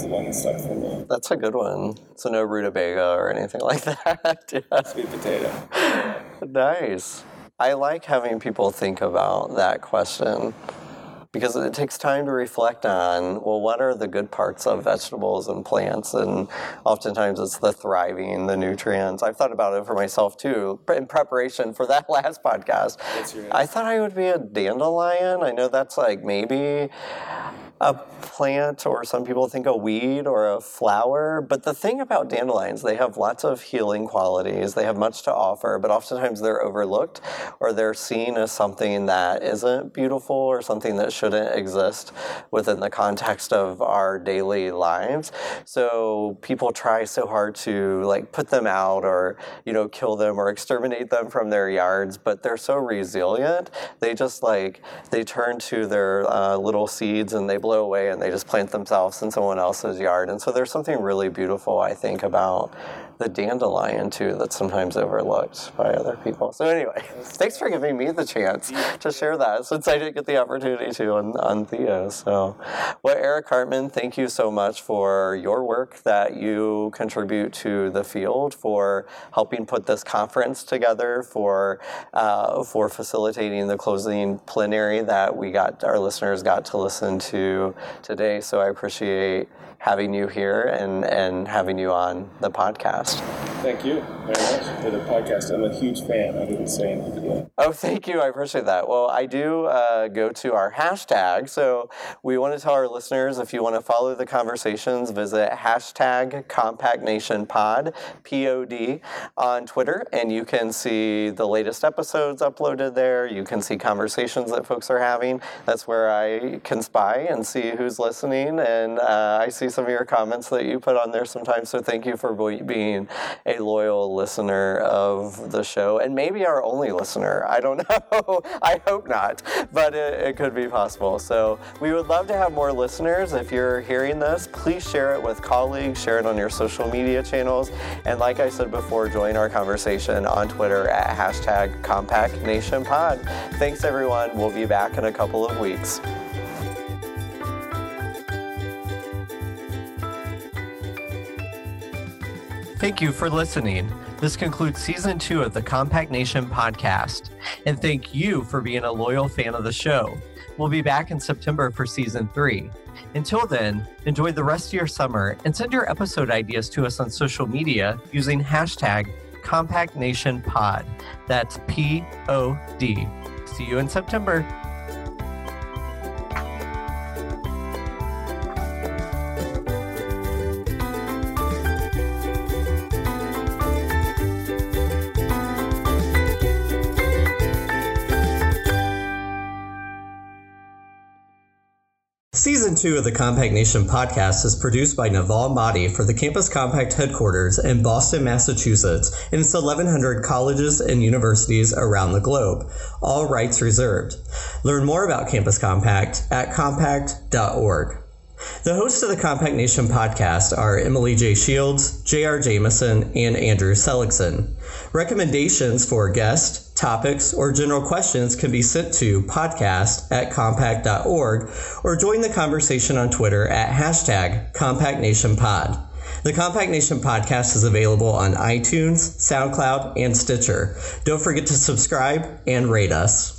one that stuck for me. That's a good one. So no rutabaga or anything like that. Yeah. Sweet potato. Nice. I like having people think about that question, because it takes time to reflect on, well, what are the good parts of vegetables and plants? And oftentimes it's the thriving, the nutrients. I've thought about it for myself too, in preparation for that last podcast. I thought I would be a dandelion. I know that's like maybe a plant, or some people think a weed or a flower. But the thing about dandelions, they have lots of healing qualities. They have much to offer, but oftentimes they're overlooked, or they're seen as something that isn't beautiful or something that shouldn't exist within the context of our daily lives. So people try so hard to like put them out, or, you know, kill them or exterminate them from their yards, but they're so resilient. They just like, they turn to their little seeds and they blow away and they just plant themselves in someone else's yard. And so there's something really beautiful, I think, about the dandelion too that's sometimes overlooked by other people. So anyway, thanks for giving me the chance to share that since I didn't get the opportunity to on Theo. So, well, Eric Hartman, thank you so much for your work that you contribute to the field, for helping put this conference together, for facilitating the closing plenary that we got, our listeners got to listen to today. So I appreciate having you here and having you on the podcast. Thank you very much for the podcast. I'm a huge fan. I didn't say anything yet. Oh, thank you. I appreciate that. Well, I do go to our hashtag. So we want to tell our listeners, if you want to follow the conversations, visit #CompactNationPod, P-O-D, on Twitter. And you can see the latest episodes uploaded there. You can see conversations that folks are having. That's where I can spy and see who's listening. And I see some of your comments that you put on there sometimes. So thank you for being a loyal listener of the show, and maybe our only listener. I don't know. I hope not, but it could be possible. So we would love to have more listeners. If you're hearing this, please share it with colleagues, share it on your social media channels. And like I said before, join our conversation on Twitter at #CompactNationPod. Thanks, everyone. We'll be back in a couple of weeks. Thank you for listening. This concludes Season 2 of the Compact Nation podcast. And thank you for being a loyal fan of the show. We'll be back in September for Season 3. Until then, enjoy the rest of your summer and send your episode ideas to us on social media using #CompactNationPod. That's P-O-D. See you in September. Season 2 of the Compact Nation podcast is produced by Naval Mahdi for the Campus Compact headquarters in Boston, Massachusetts, and its 1,100 colleges and universities around the globe. All rights reserved. Learn more about Campus Compact at compact.org. The hosts of the Compact Nation podcast are Emily J. Shields, JR Jameson, and Andrew Seligson. Recommendations for guests, topics, or general questions can be sent to podcast@compact.org or join the conversation on Twitter at #CompactNationPod. The Compact Nation podcast is available on iTunes, SoundCloud, and Stitcher. Don't forget to subscribe and rate us.